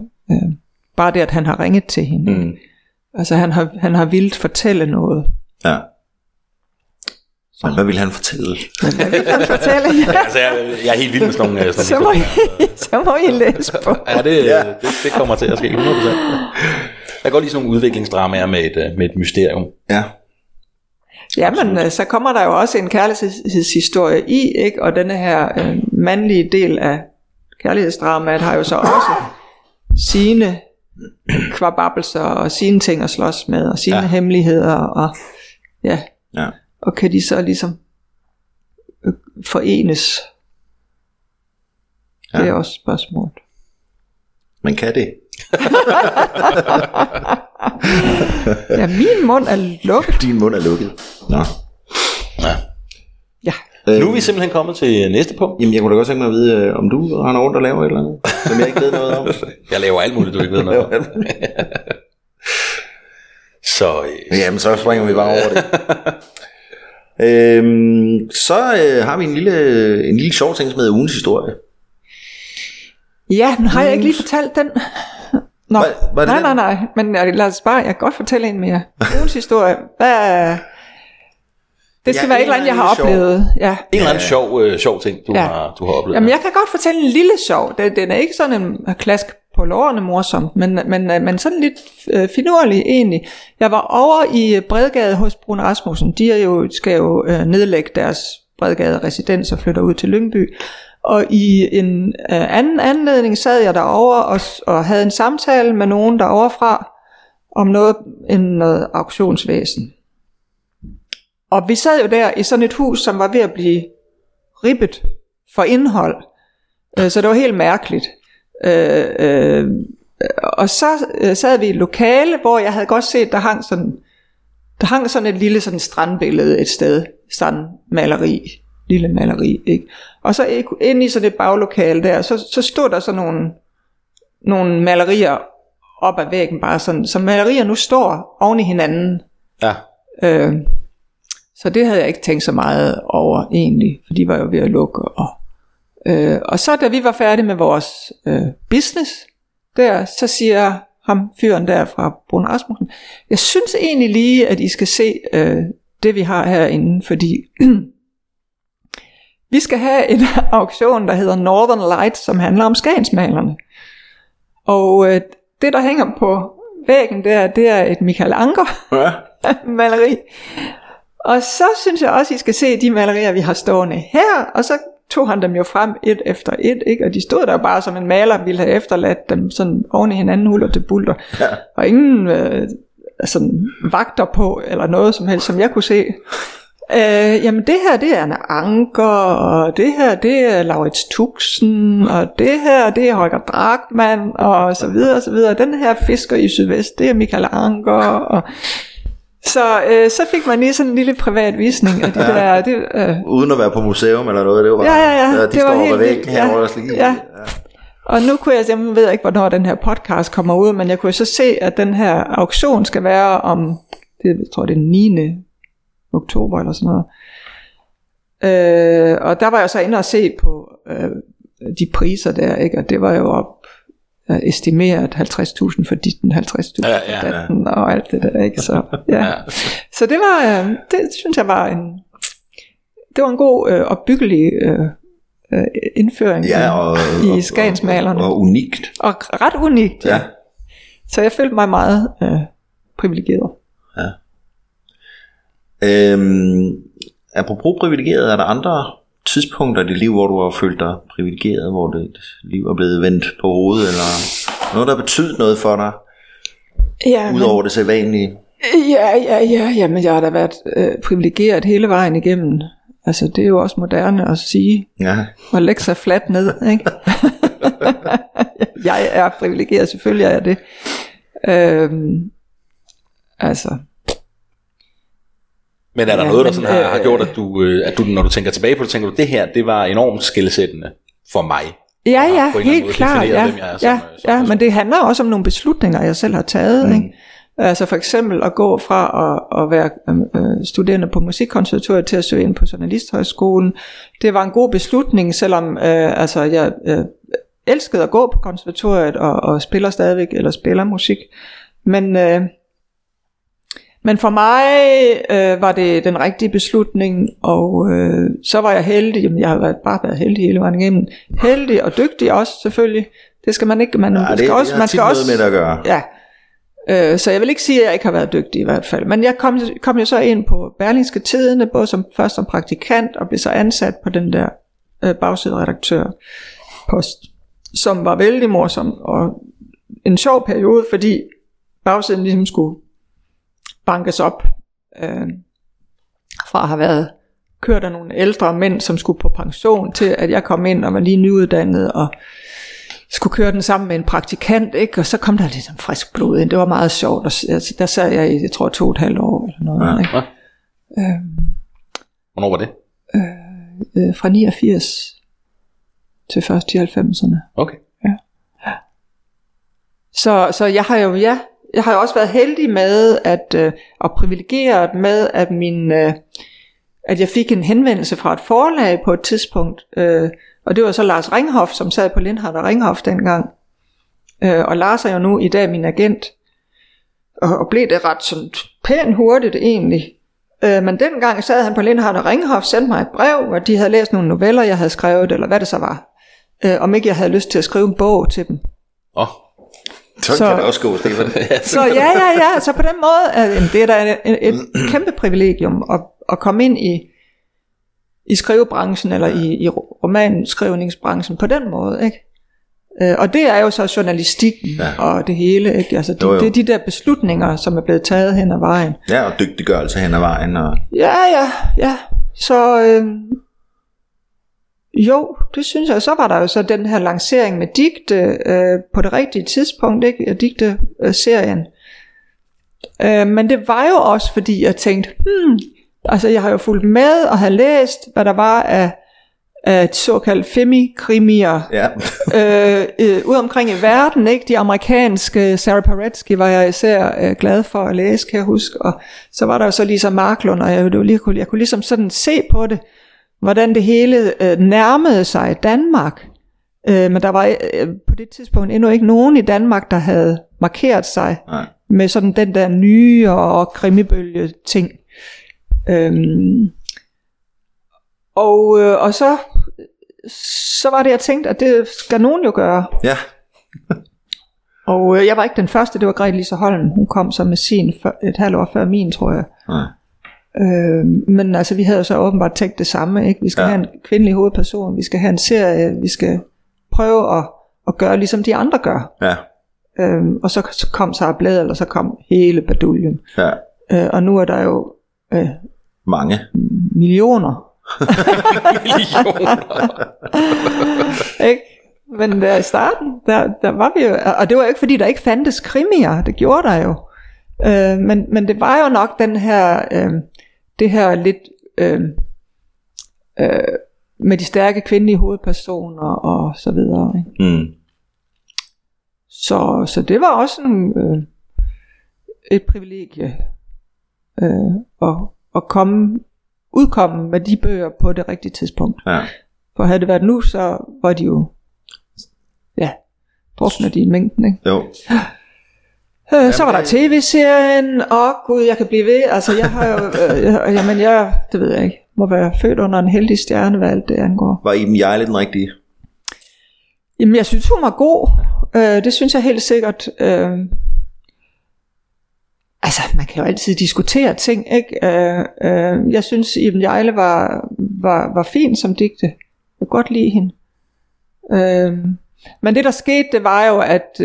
bare det, at han har ringet til hende. Mm. Altså han har vildt fortælle noget. Ja. Men hvad ville han fortælle? Ja. Altså, jeg er helt vild med sådan nogle historier. Så må I læse på. Ja, det kommer til at ske 100%. Der går lige sådan nogle udviklingsdramaer med et mysterium. Ja. Jamen, så kommer der jo også en kærlighedshistorie i, ikke? Og denne her mandlige del af kærlighedsdramaet har jo så også sine kvababelser og sine ting at slås med, og sine hemmeligheder, og ja. Ja. Og kan de så ligesom forenes? Ja. Det er også spørgsmålet. Man kan det. Ja, min mund er lukket. Din mund er lukket. Nå. Ja. Ja. Nu er vi simpelthen kommet til næste punkt. Jamen jeg kunne da godt tænke mig at vide, om du har noget rundt og laver et eller andet, som jeg ikke ved noget om. Jeg laver alt muligt, du ikke ved noget om. Så jamen så springer vi bare over det. Så har vi en lille sjov ting, som hedder ugens historie. Ja, nu har jeg ikke lige fortalt den. Nå, nej. Men lad os bare, jeg kan godt fortælle en mere. Ugens historie. Hvad? Det skal være et eller andet, jeg har oplevet. Ja. En eller anden sjov ting, du har oplevet. Jamen, jeg kan godt fortælle en lille sjov. Den er ikke sådan en klask på lårene morsomt, men sådan lidt finurlig egentlig. Jeg var over i Bredgade hos Brun Rasmussen. De skal jo nedlægge deres Bredgade-residens og flytter ud til Lyngby. Og i en anden anledning sad jeg derovre og havde en samtale med nogen derovre fra om noget auktionsvæsen. Og vi sad jo der i sådan et hus, som var ved at blive ribbet for indhold. Så det var helt mærkeligt. Og så sad vi i et lokale, hvor jeg havde godt set, der hang sådan et lille sådan strandbillede et sted. Sådan lille maleri, ikke? Og så ind i sådan et baglokale der, så stod der sådan nogle malerier op ad væggen, bare sådan, så malerier nu står oven i hinanden. Ja. Så det havde jeg ikke tænkt så meget over egentlig, for de var jo ved at lukke. Og så da vi var færdige med vores business der, så siger ham fyren der fra Brun Rasmussen, jeg synes egentlig lige, at I skal se det vi har herinde, fordi vi skal have en auktion, der hedder Northern Lights, som handler om skagensmalerne. Og det, der hænger på væggen der, det er et Michael Anker-maleri. Ja. Og så synes jeg også, I skal se de malerier, vi har stående her. Og så tog han dem jo frem et efter et, ikke? Og de stod der bare som en maler ville have efterladt dem sådan oven i hinanden, huller til bulter. Ja. Og ingen sådan vagter på, eller noget som helst, som jeg kunne se. Jamen det her, det er Anna Anker, og det her, det er Laurits Tuxen, og det her, det er Holger Drachmann, og så videre, og så videre. Den her fisker i sydvest, det er Michael Anker, og... Så fik man lige sådan en lille privat visning af de der... Det, uden at være på museum eller noget, det var bare... Ja, de det var helt vildt. Ja. Og nu kunne jeg... Jeg ved ikke, hvornår den her podcast kommer ud, men jeg kunne så se, at den her auktion skal være om... Jeg tror, det er 9. oktober eller sådan noget. Og der var jeg så inde og se på de priser der, ikke? Og det var jo op... estimeret 50.000 for ditten, 50.000 for datten, og alt det der, ikke? Så, ja. Så det var, det synes jeg var en god opbyggelig indføring i Skansmalerne. Og unikt. Og ret unikt, ja. Så jeg følte mig meget privilegeret. Ja. Apropos privilegeret, er der andre tidspunkter i dit liv, hvor du har følt dig privilegeret, hvor dit liv er blevet vendt på hovedet, eller noget, der betyder noget for dig, udover det sædvanlige? Men jeg har da været privilegeret hele vejen igennem. Altså, det er jo også moderne at sige, og lægge sig fladt ned, ikke? Jeg er privilegeret, selvfølgelig er jeg det. Men er der noget, der sådan har gjort, at du, når du tænker tilbage på det, tænker du, det her, det var enormt skelsættende for mig? Ja, helt klart. Ja, men det handler også om nogle beslutninger, jeg selv har taget. Mm. Ikke? Altså for eksempel at gå fra at være studerende på Musikkonservatoriet til at søge ind på Journalisthøjskolen. Det var en god beslutning, selvom jeg elskede at gå på konservatoriet og spiller musik. Men for mig var det den rigtige beslutning, og så var jeg heldig. Jamen, jeg har bare været heldig hele vejen igennem. Heldig og dygtig også, selvfølgelig. Det skal man ikke. Man skal også med at gøre. Ja. Så jeg vil ikke sige, at jeg ikke har været dygtig i hvert fald. Men jeg kom jo så ind på Berlingske Tidene, både først som praktikant, og blev så ansat på den der bagsideredaktørpost, som var vældig morsom, og en sjov periode, fordi bagsiden ligesom skulle bankes op fra at have været kørt af nogle ældre mænd, som skulle på pension, til at jeg kom ind og var lige nyuddannet og skulle køre den sammen med en praktikant, ikke? Og så kom der lidt frisk blod ind. Det var meget sjovt, og der sad jeg i, jeg tror, 2,5 år eller noget. Ikke? Hvornår var det? Fra 89 til først i 90'erne. Okay. Ja. Så jeg har jo jeg har jo også været heldig med og privilegeret med, at at jeg fik en henvendelse fra et forlag på et tidspunkt, og det var så Lars Ringhoff, som sad på Lindhardt og Ringhoff dengang, og Lars er jo nu i dag min agent, og blev det ret sådan pænt hurtigt egentlig, men dengang sad han på Lindhardt og Ringhoff, sendte mig et brev, og de havde læst nogle noveller, jeg havde skrevet, eller hvad det så var, om ikke jeg havde lyst til at skrive en bog til dem. Så kan det også gå, Stefan. Så så på den måde, det er da et kæmpe privilegium at komme ind i skrivebranchen, eller i romanskrivningsbranchen på den måde, ikke? Og det er jo så journalistikken og det hele, ikke? Altså det er de der beslutninger, som er blevet taget hen ad vejen. Ja, og dygtiggørelse hen ad vejen. Og... Ja. Så... Jo, det synes jeg. Så var der jo så den her lancering med Dicte på det rigtige tidspunkt, ikke? Dicte-serien. Men det var jo også, fordi jeg tænkte, jeg har jo fulgt med og har læst, hvad der var af såkaldt femikrimier ud omkring i verden, ikke? De amerikanske, Sarah Paretsky var jeg især glad for at læse, kan jeg huske. Og så var der jo så Lisa Marklund, og jeg kunne ligesom sådan se på det, hvordan det hele nærmede sig Danmark. Men der var på det tidspunkt endnu ikke nogen i Danmark, der havde markeret sig med sådan den der nye og krimibølge ting. Og så var det, jeg tænkte, at det skal nogen jo gøre. Ja. Og jeg var ikke den første, det var Grete Lise Holm. Hun kom så med sin et halvt år før min, tror jeg. Men altså vi havde så åbenbart tænkt det samme, ikke? Vi skal have en kvindelig hovedperson, vi skal have en serie, vi skal prøve at gøre ligesom de andre gør. Ja. Og så kom Sara Blædel, eller så kom hele baduljen. Ja. Og nu er der jo mange millioner. Ikke? Men der i starten, der var vi jo, og det var jo ikke fordi der ikke fandtes krimier, det gjorde der jo. Men det var jo nok den her, det her lidt med de stærke kvindelige hovedpersoner og så videre. Ikke? Mm. Så det var også et privilegie at udkomme med de bøger på det rigtige tidspunkt. Ja. For havde det været nu, så var de jo drukner de i mængden, ikke? Jo. Så var der tv-serien, og gud, jeg kan blive ved. Altså jeg har jo det ved jeg ikke, må være født under en heldig stjerne, hvad alt det angår. Var Iben Hjejle den rigtige? Jamen jeg synes hun var god. Det synes jeg helt sikkert. Altså man kan jo altid diskutere ting, ikke? Jeg synes Iben Hjejle var fin som Dicte. Jeg kan godt lide hende. Men det der skete, det var jo at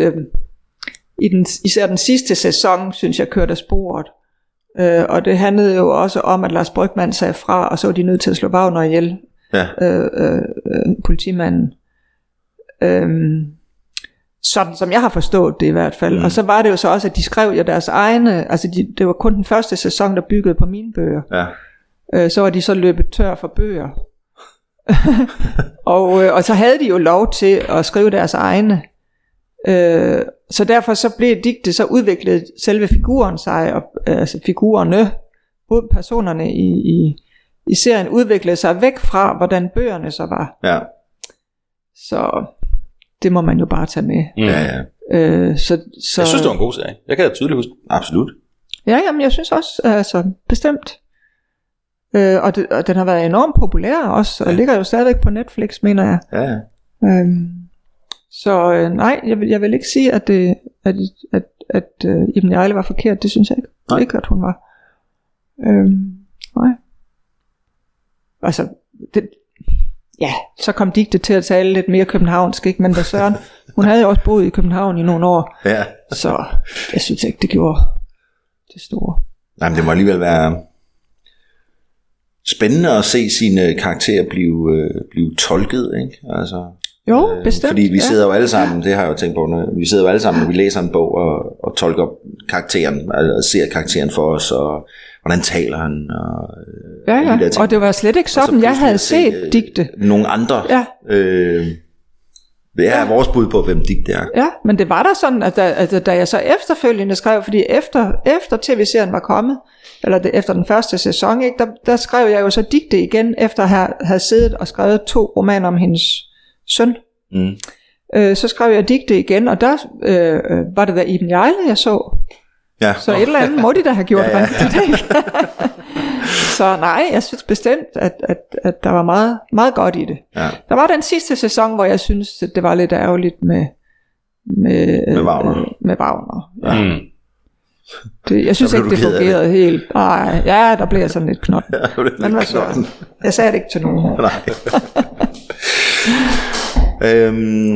især den sidste sæson, synes jeg, kørte af sporet. Og det handlede jo også om, at Lars Brygmann sagde fra, og så var de nødt til at slå Wagner ihjel, politimanden. Sådan som jeg har forstået det i hvert fald. Mm. Og så var det jo så også, at de skrev jo deres egne, altså det var kun den første sæson, der byggede på mine bøger. Ja. Så var de så løbet tør for bøger. og så havde de jo lov til at skrive deres egne. Så derfor så blev Dicte, så udviklede selve figuren sig, og, altså figurerne, personerne i serien udviklede sig væk fra, hvordan bøgerne så var. Ja. Så det må man jo bare tage med. Ja. Så jeg synes det var en god serie. Jeg kan tydeligt huske. Absolut. Ja, jamen jeg synes også, altså bestemt. Og den har været enormt populær også, og ligger jo stadigvæk på Netflix, mener jeg. Ja. Så nej, jeg vil ikke sige, at Iben Hjejle var forkert. Det synes jeg ikke. Nej. Ikke at hun var. Nej. Altså, så kom Dicte til at tale lidt mere københavnsk, ikke? Men da Søren, hun havde jo også boet i København i nogle år. Ja. Så jeg synes ikke, det gjorde det store. Nej, men det må alligevel være spændende at se sine karakterer blive tolket, ikke? Altså, jo, bestemt. Fordi vi sidder jo alle sammen, det har jeg jo tænkt på, vi sidder jo alle sammen, når vi læser en bog og tolker karakteren, altså ser karakteren for os, og hvordan taler han, og de der ting. Og det var slet ikke sådan, jeg havde set Dicte. Nogle andre. Ja. Det er vores bud på, hvem Dicte er. Ja, men det var da sådan, at da jeg så efterfølgende skrev, fordi efter tv-serien var kommet, eller efter den første sæson, ikke, der skrev jeg jo så Dicte igen, efter at have siddet og skrevet 2 romaner om hendes søn. Mm. Så skrev jeg Dicte igen, og der var det da Iben Hjejle, jeg så. Ja. Så et eller andet må de da have gjort rigtigt. Så nej, jeg synes bestemt, at der var meget, meget godt i det. Ja. Der var den sidste sæson, hvor jeg synes, det var lidt ærgerligt med Wagner. Med Wagner. Ja. Mm. Jeg synes ikke, det fungerede helt. Ej, ja, der blev jeg sådan lidt knot. Men hvad så? Jeg sagde det ikke til nogen.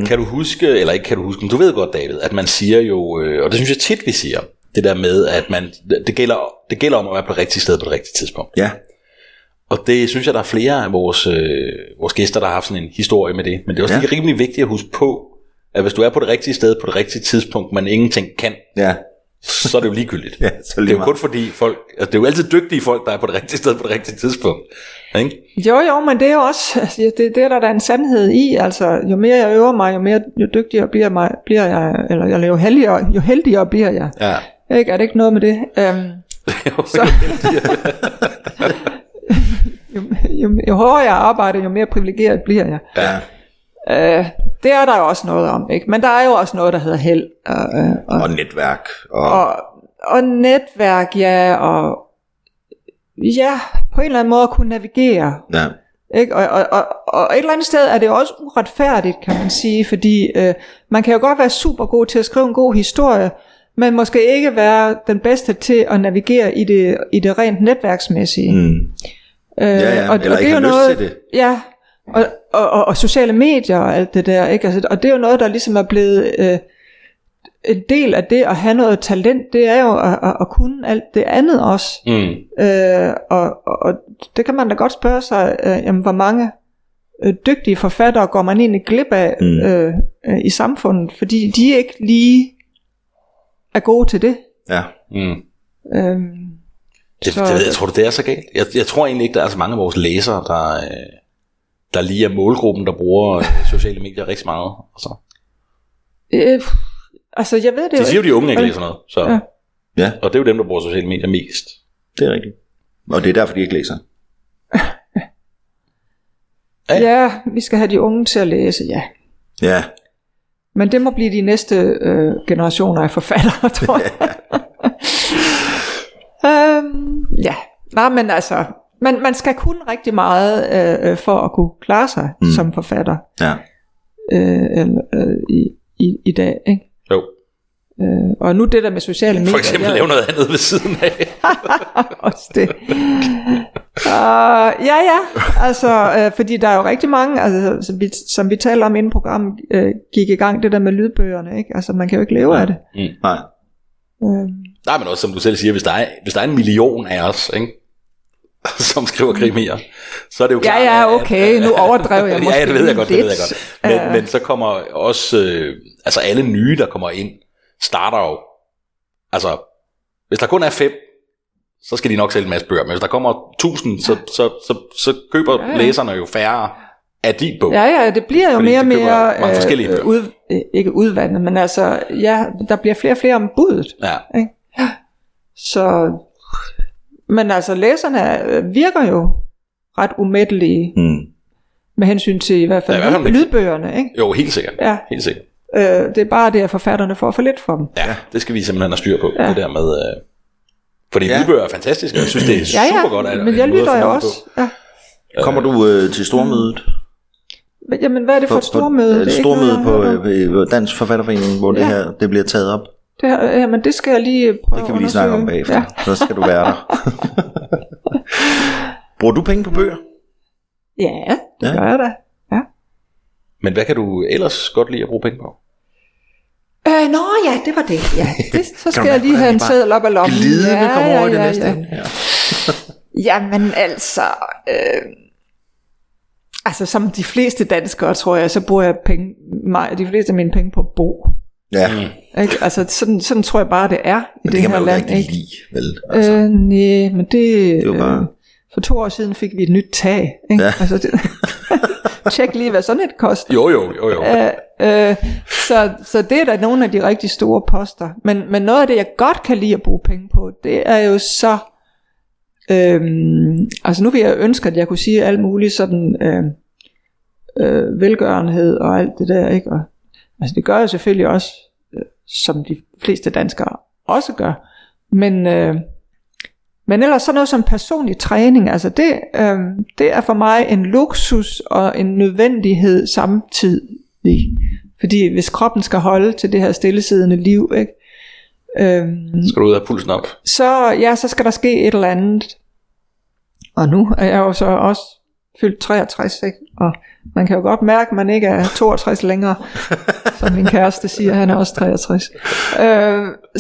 Kan du huske, eller ikke kan du huske, men du ved godt, David, at man siger jo, og det synes jeg tit, vi siger, det der med, at det gælder om at være på det rigtige sted på det rigtige tidspunkt. Ja. Og det synes jeg, der er flere af vores gæster, der har haft sådan en historie med det. Men det er også lige rimelig vigtigt at huske på, at hvis du er på det rigtige sted på det rigtige tidspunkt, man ingenting kan, så er det jo ligegyldigt. Ja, så lige det er jo kun fordi folk, altså det er jo altid dygtige folk, der er på det rigtige sted på det rigtige tidspunkt. Ikke? Jo, men det er jo også, altså, det er der en sandhed i, altså jo mere jeg øver mig, jo dygtigere bliver jeg, eller jo heldigere bliver jeg. Ja. Ikke? Er det ikke noget med det? Jo hårdere jeg arbejder, jo mere privilegeret bliver jeg. Ja. Det er der jo også noget om, ikke? Men der er jo også noget, der hedder held og netværk og netværk, og på en eller anden måde at kunne navigere, ikke? Og et eller andet sted er det jo også uretfærdigt, kan man sige, fordi man kan jo godt være super god til at skrive en god historie, men måske ikke være den bedste til at navigere i det rent netværksmæssige. Mm. Og eller ikke har lyst til det. Ja, og sociale medier og alt det der, ikke? Altså, og det er jo noget, der ligesom er blevet en del af det at have noget talent, det er jo at kunne alt det andet også. Mm. Og det kan man da godt spørge sig, jamen, hvor mange dygtige forfattere går man egentlig glip af i samfundet, fordi de ikke lige er gode til det. Ja. Mm. Jeg tror, det er så galt. Jeg tror egentlig ikke, der er så mange af vores læsere, der lige er målgruppen, der bruger sociale medier rigtig meget. Så. Altså, jeg ved det. De siger jo, de unge ikke læser noget. Så. Ja. Og det er jo dem, der bruger sociale medier mest. Det er rigtigt. Og det er derfor, de ikke læser. Ja, vi skal have de unge til at læse, ja. Ja. Men det må blive de næste generationer af forfattere, tror jeg. Ja. Nej, men altså, man skal kunne rigtig meget for at kunne klare sig som forfatter. Ja. I dag, ikke? Jo. Og nu det der med sociale medier. For eksempel lave noget andet ved siden af. Også det. Ja, altså, fordi der er jo rigtig mange, altså, som vi taler om inden programmet gik i gang, det der med lydbøgerne, ikke? Altså, man kan jo ikke leve af det. Mm. Nej. Nej, men også som du selv siger, hvis der er 1 million af os, ikke? Som skriver krimier, så er det jo klart. Ja, okay, nu overdrev jeg måske. Ja, det ved jeg godt. Men så kommer også, altså alle nye, der kommer ind, starter jo, altså, hvis der kun er 5, så skal de nok sælge en masse bøger, men hvis der kommer 1000, så køber læserne jo færre af din bog. Ja, det bliver jo mere og mere, ikke udvandet, men altså, ja, der bliver flere og flere om budet. Ja. Ikke? Så, men altså, læserne virker jo ret umættelige, med hensyn til i hvert fald, lydbøgerne, ikke? Jo, helt sikkert. Ja. Helt sikkert. Det er bare det, at forfatterne får for lidt for dem. Ja, det skal vi simpelthen have styr på, det der med... Fordi lydbøger er fantastisk, og jeg synes, det er super godt. Men jeg lytter jo også. Ja. Kommer du til stormødet? Jamen, hvad er det for et stormøde? Et stormøde på Dansk Forfatterforening, hvor det her det bliver taget op. Det her, jamen, det skal jeg lige prøve. Det kan vi lige snakke om bagefter. Ja. Så skal du være der. Bruger du penge på bøger? Ja, det gør jeg da. Ja. Men hvad kan du ellers godt lide at bruge penge på? Nå ja, det var det, ja. Det, så skal jeg lige have en sædel op ad lommen. Glidende kommer over i det næste ende. Ja. Jamen altså, altså som de fleste danskere, tror jeg, så bruger jeg penge, de fleste af mine penge på bo. Ja. Ikke? Altså sådan tror jeg bare, det er i det her land. Men det kan man jo land, ikke lide, vel? Altså. Nej, men det bare... for 2 år siden fik vi et nyt tag, ikke? Ja. Altså, det... Tjek lige, hvad sådan et koster. Jo. Så det er da nogle af de rigtig store poster. Men noget af det, jeg godt kan lide at bruge penge på, det er jo så... altså nu vil jeg ønske, at jeg kunne sige alt muligt sådan velgørenhed og alt det der, ikke? Og, altså det gør jeg selvfølgelig også, som de fleste danskere også gør. Men ellers sådan noget som personlig træning, altså det er for mig en luksus og en nødvendighed samtidig. Fordi hvis kroppen skal holde til det her stillesiddende liv, ikke? Skal du ud af pulsen op? Så skal der ske et eller andet. Og nu er jeg jo så også fyldt 63, ikke? Og man kan jo godt mærke, at man ikke er 62 længere, som min kæreste siger, han er også 63.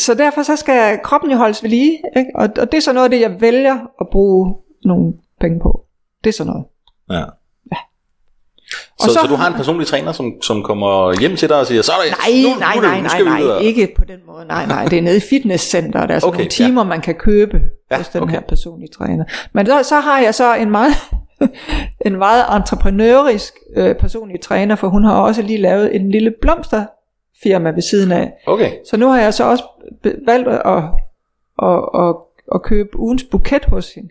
Så derfor så skal kroppen jo holdes ved lige, ikke? Og det er så noget af det, jeg vælger at bruge nogle penge på. Det er så noget. Ja. Så du har en personlig træner, som kommer hjem til dig og siger, så er der... Nej, ikke på den måde. Nej, det er nede i fitnesscenteret, der er sådan nogle timer, man kan købe hos den her personlige træner. Men så har jeg så en meget entreprenørisk personlig træner, for hun har også lige lavet en lille blomsterfirma ved siden af. Okay. Så nu har jeg så også valgt at købe ugens buket hos hende.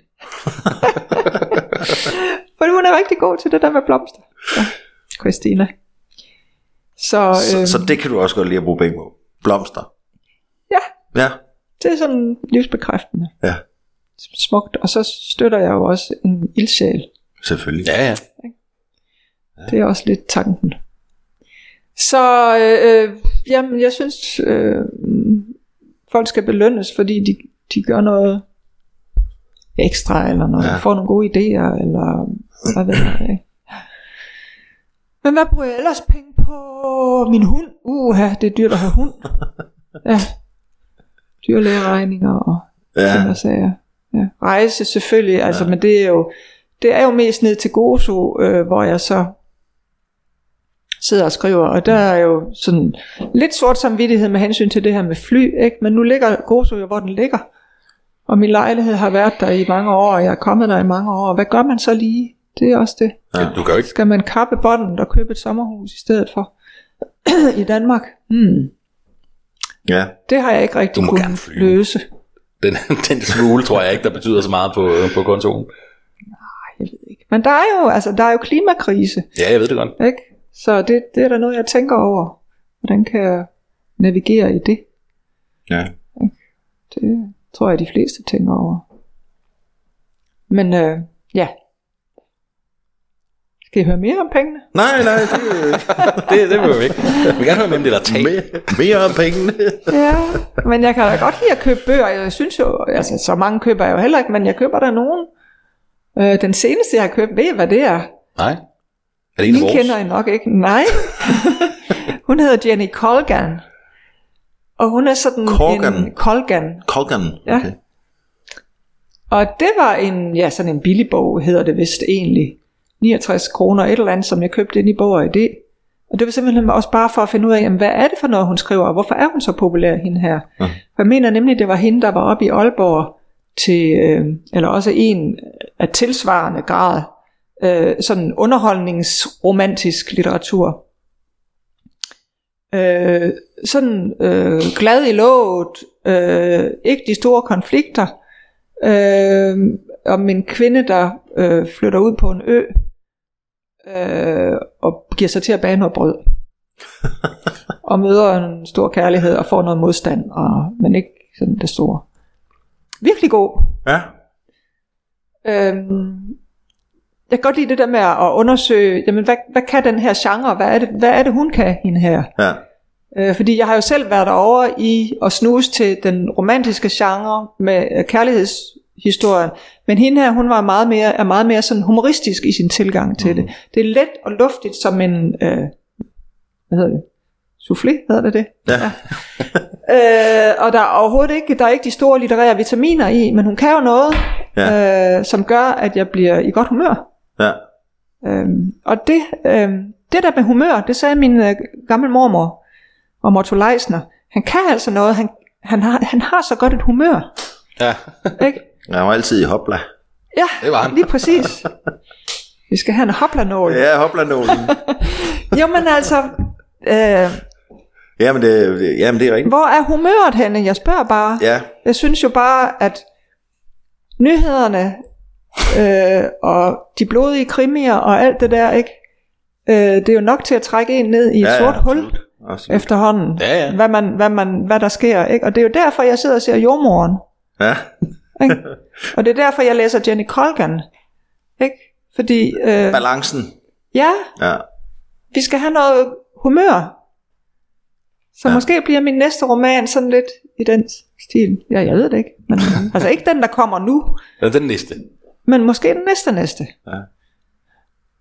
For hun er rigtig god til det der med blomster. Ja, Christina. Så det kan du også godt lide at bruge penge på. Blomster. Ja. Det er sådan livsbekræftende. Ja. Smukt. Og så støtter jeg jo også en ildsjæl. Selvfølgelig. Ja. Det er også lidt tanken. Så jamen, jeg synes folk skal belønnes, fordi de gør noget ekstra, eller noget, får nogle gode idéer, eller hvad ved jeg, ikke? Men hvad bruger jeg ellers penge på? Min hund? Det er dyrt at have hund. Ja. Dyrlægeregninger og sådan noget sager. Ja. Rejse selvfølgelig, altså, men det er jo mest ned til Gozo, hvor jeg så sidder og skriver, og der er jo sådan lidt sort samvittighed med hensyn til det her med fly, ikke? Men nu ligger Gozo jo, hvor den ligger, og min lejlighed har været der i mange år, og jeg er kommet der i mange år, og hvad gør man så lige? Det er også det. Ja, du gør ikke. Skal man kappe båndet og købe et sommerhus i stedet for i Danmark? Ja. Det har jeg ikke rigtig kunnet løse. Den smule tror jeg ikke, der betyder så meget på kontoen. Nej, jeg ved ikke. Men der er jo klimakrise. Ja, jeg ved det godt. Ikke? Så det er da noget, jeg tænker over. Hvordan kan jeg navigere i det? Ja. Det tror jeg, de fleste tænker over. Men ja. Skal I høre mere om pengene? Nej, det vil vi ikke. Vi kan gerne høre mere om det, der tager. Mere om pengene. Ja, men jeg kan da godt lide at købe bøger. Jeg synes jo, altså så mange køber jeg jo heller ikke, men jeg køber der nogen. Den seneste, jeg har købt, ved I, hvad det er? Nej. Er det en af vores? I kender I nok ikke. Nej. Hun hedder Jenny Colgan. Og hun er sådan en... Colgan. Okay. Ja. Og det var sådan en billig bog, hedder det vist egentlig. 69 kroner, et eller andet, som jeg købte ind i Bog og Idé. Og det var simpelthen også bare for at finde ud af, jamen, hvad er det for noget, hun skriver, og hvorfor er hun så populær, hende her? Ja. For jeg mener nemlig, det var hende, der var oppe i Aalborg til, eller også en af tilsvarende grad, sådan underholdningsromantisk litteratur. Glad i låget, ikke de store konflikter, om en kvinde, der flytter ud på en ø og giver sig til at bage noget brød og møder en stor kærlighed og får noget modstand, men ikke sådan det store. Virkelig god. Ja. Jeg kan godt lide det der med at undersøge, jamen, hvad kan den her genre, hvad er det hun kan, hende her? Ja. Fordi jeg har jo selv været derovre i at snuse til den romantiske genre med kærlighedshistorien, men hende her, hun var meget mere sådan humoristisk i sin tilgang til det. Det er let og luftigt som en hvad hedder det? Soufflé hedder det? Ja. Og der er ikke de store litterære vitaminer i, men hun kan jo noget, som gør, at jeg bliver i godt humør. Ja. Og det der med humør, det sagde min gamle mormor og Morto Leisner. Han kan altså noget. Han har så godt et humør. Ja. Ikke? Han var altid i hopla. Ja, det var han. Lige præcis. Vi skal have en hoplanål. Ja, hoplanålen. Jo, men altså... Jamen, det er rigtigt. Hvor er humøret henne? Jeg spørger bare. Ja. Jeg synes jo bare, at nyhederne og de blodige krimier og alt det der, ikke? Det er jo nok til at trække en ned i et sort hul. Absolut. Efterhånden, hvad der sker, ikke? Og det er jo derfor, jeg sidder og ser Jordmoren. Ja. Ikke? Og det er derfor, jeg læser Jenny Colgan, ikke? Fordi balancen. Ja. Vi skal have noget humør. Så måske bliver min næste roman sådan lidt i den stil. Ja, jeg ved det ikke. Men, altså ikke den, der kommer nu. Ja, den næste. Men måske den næste. Ja.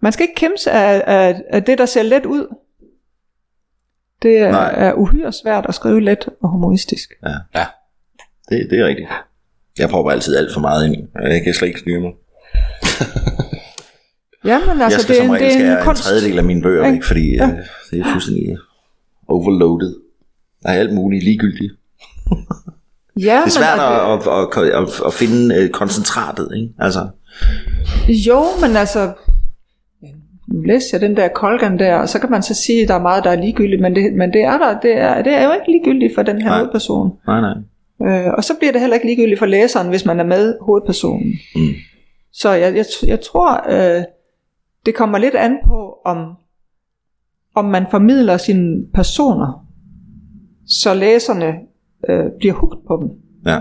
Man skal ikke kæmpe af det, der ser let ud. Det er uhyre svært at skrive let og humoristisk. Ja. Det er rigtigt. Jeg prøver altid alt for meget ind. Jeg kan slet ikke styre mig. Jamen, altså, jeg skal som regel skære en tredjedel af mine bøger, ikke? Fordi det er fuldstændig overloadet. Der er alt muligt ligegyldigt. Ja, det er svært at finde koncentratet, ikke? Altså. Jo, men altså... Nu læser jeg den der Colgan der, og så kan man så sige, at der er meget, der er ligegyldigt, men det er jo ikke ligegyldigt for den her hovedperson. Nej. Og så bliver det heller ikke ligegyldigt for læseren, hvis man er med hovedpersonen. Mm. Så jeg tror, det kommer lidt an på, om man formidler sine personer, så læserne bliver hugt på dem. Ja.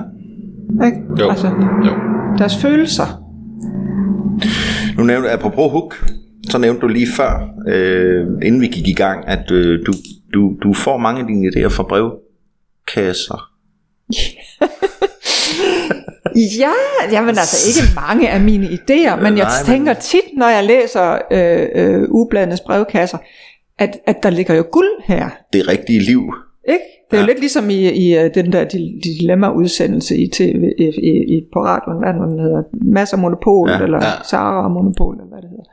Ikke? Jo. Altså, jo. Deres følelser. Nu nævnte jeg apropos hug. Så nævnte du lige før, inden vi gik i gang, at du får mange af dine idéer fra brevkasser. Ja, jamen altså ikke mange af mine idéer, men jeg tænker tit, når jeg læser Ugebladenes brevkasser, at der ligger jo guld her. Det rigtige liv. Ikke? Det er jo lidt ligesom i den der dilemma-udsendelse i TV, i på radioen, hvad den hedder, Masser og Monopol, eller Sara og Monopol, eller hvad det hedder.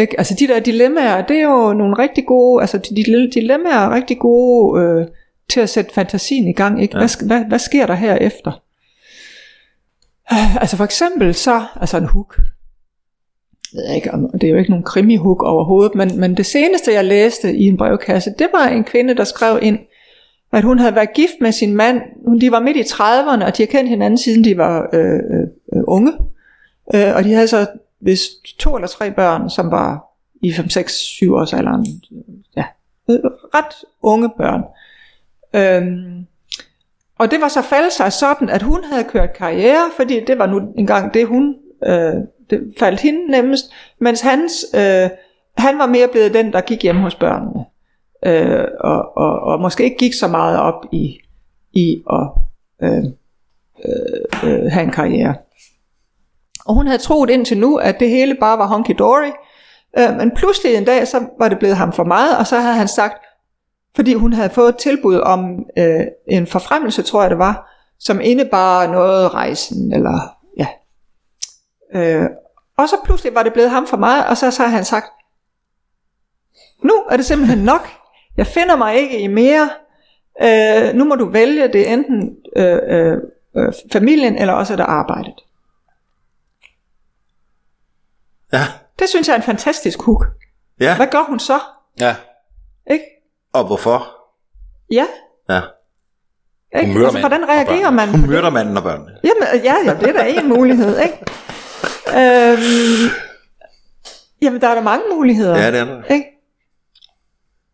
Ikke? Altså de der dilemmaer, det er jo nogle rigtig gode, altså de lille dilemmaer er rigtig gode til at sætte fantasien i gang. Ikke? Hvad sker der herefter? Altså for eksempel så, altså en hook. Jeg ved ikke, det er jo ikke nogen krimi-hook overhovedet, men det seneste jeg læste i en brevkasse, det var en kvinde, der skrev ind, at hun havde været gift med sin mand. De var midt i 30'erne, og de har kendt hinanden siden de var unge. Og de havde så vist 2 eller 3 børn, som var i 5-6-7 års alderen. Ja, ret unge børn. Og det var så faldet sig sådan, at hun havde kørt karriere, fordi det var nu engang det, hun det faldt hende nemmest, mens han var mere blevet den, der gik hjem hos børnene. Og måske ikke gik så meget op i at have en karriere. Og hun havde troet indtil nu, at det hele bare var honky-dory, men pludselig en dag, så var det blevet ham for meget, og så havde han sagt, fordi hun havde fået et tilbud om en forfremmelse, tror jeg det var, som indebar noget rejsen, eller ja. Og så pludselig var det blevet ham for meget, og så havde han sagt, nu er det simpelthen nok, jeg finder mig ikke i mere, nu må du vælge, det enten familien, eller også er det arbejdet. Ja. Det synes jeg er en fantastisk hook. Ja. Hvad gør hun så? Ja. Ikke? Og hvorfor? Ja. Ikke? Hun altså, hvordan reagerer man? Hun myrder manden og børnene. Jamen, ja, det er da en mulighed, ikke? Jamen, der er da mange muligheder. Ja, det er der. Ikke?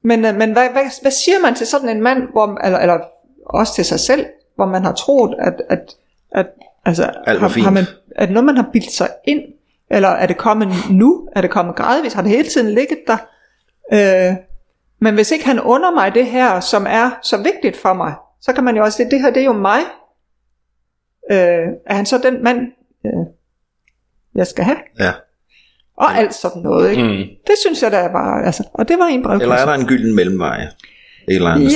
Men hvad siger man til sådan en mand, eller også til sig selv, hvor man har troet, at altså, at noget man har bildt sig ind, eller er det kommet nu? Er det kommet gradvist? Har det hele tiden ligget der? Men hvis ikke han under mig det her, som er så vigtigt for mig, så kan man jo også sige, det her, det er jo mig. Er han så den mand, jeg skal have? Ja. Og alt sådan noget, ikke? Mm. Det synes jeg da bare, altså, og det var en brevkasse. Eller er der en gylden mellemvej? Eller andet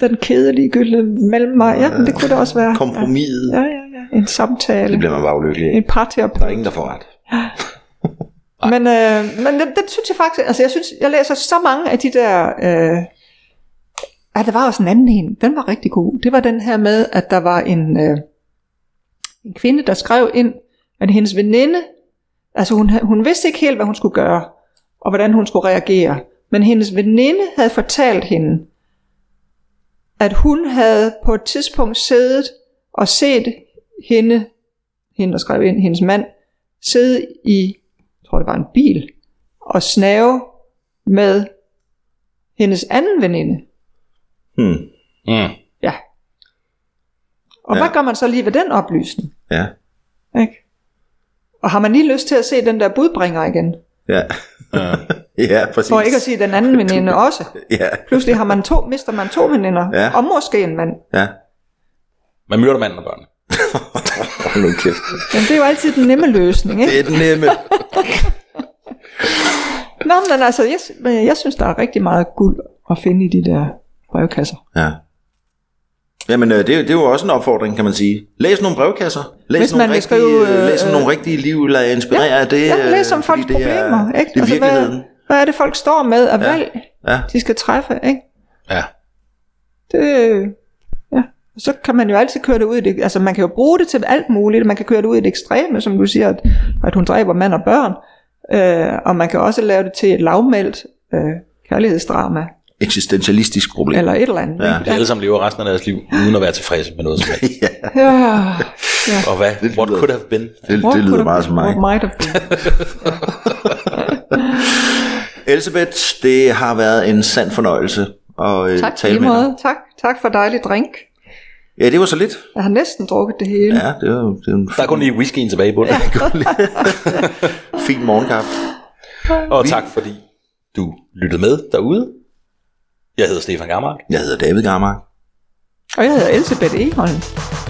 den kedelige gyldne mellemvej, ja, men det kunne det også være. Kompromiset. Ja, en samtale. Det bliver man bare ulykkelig. En parterapeut. Der er ingen, der får ret. Ja. Men det synes jeg faktisk, altså jeg læser så mange af de der, der var også en anden en, den var rigtig god. Det var den her med, at der var en kvinde, der skrev ind, at hendes veninde, altså hun vidste ikke helt, hvad hun skulle gøre, og hvordan hun skulle reagere, men hendes veninde havde fortalt hende, at hun havde på et tidspunkt siddet og set hende der skrev ind, hendes mand, sidde i, hvor det var en bil, og snave med hendes anden veninde. Ja. Og hvad gør man så lige ved den oplysning? Ja. Ikke? Og har man lige lyst til at se den der budbringer igen? Ja. Ja, præcis. For ikke at sige den anden veninde også. Ja. Pludselig har man mister man to veninder, og måske en mand. Ja. Man myrder manden og børnene. Men det er jo altid den nemme løsning, ikke? Det er den nemme. Nå, men altså, jeg synes, der er rigtig meget guld at finde i de der brevkasser. Ja. Jamen, det er jo også en opfordring, kan man sige. Læs nogle brevkasser. Læs nogle rigtige liv, eller inspirere af det. Ja, læs om folks problemer, ikke? Det er altså, hvad er det, folk står med af valg, de skal træffe, ikke? Ja. Det... Så kan man jo altid køre det ud i det, altså man kan jo bruge det til alt muligt, man kan køre det ud i det ekstreme, som du siger, at hun dræber mand og børn, og man kan også lave det til et lavmældt kærlighedsdrama. Eksistentialistisk problem. Eller et eller andet. Ja. Det er alle sammen lever resten af deres liv, uden at være tilfredse med noget som helst. Ja. Og hvad? What could have been? Det lyder meget som mig. What might have been. Elsebeth, det har været en sand fornøjelse. Og tak for det. Tak for dejlig drink. Ja, det var så lidt. Jeg har næsten drukket det hele. Ja, det var der er kun lige whiskyen tilbage i bunden. Fin morgenkaffe. Og tak fordi du lyttede med derude. Jeg hedder Stefan Garmark. Jeg hedder David Garmark. Og jeg hedder Elsebeth Egholm.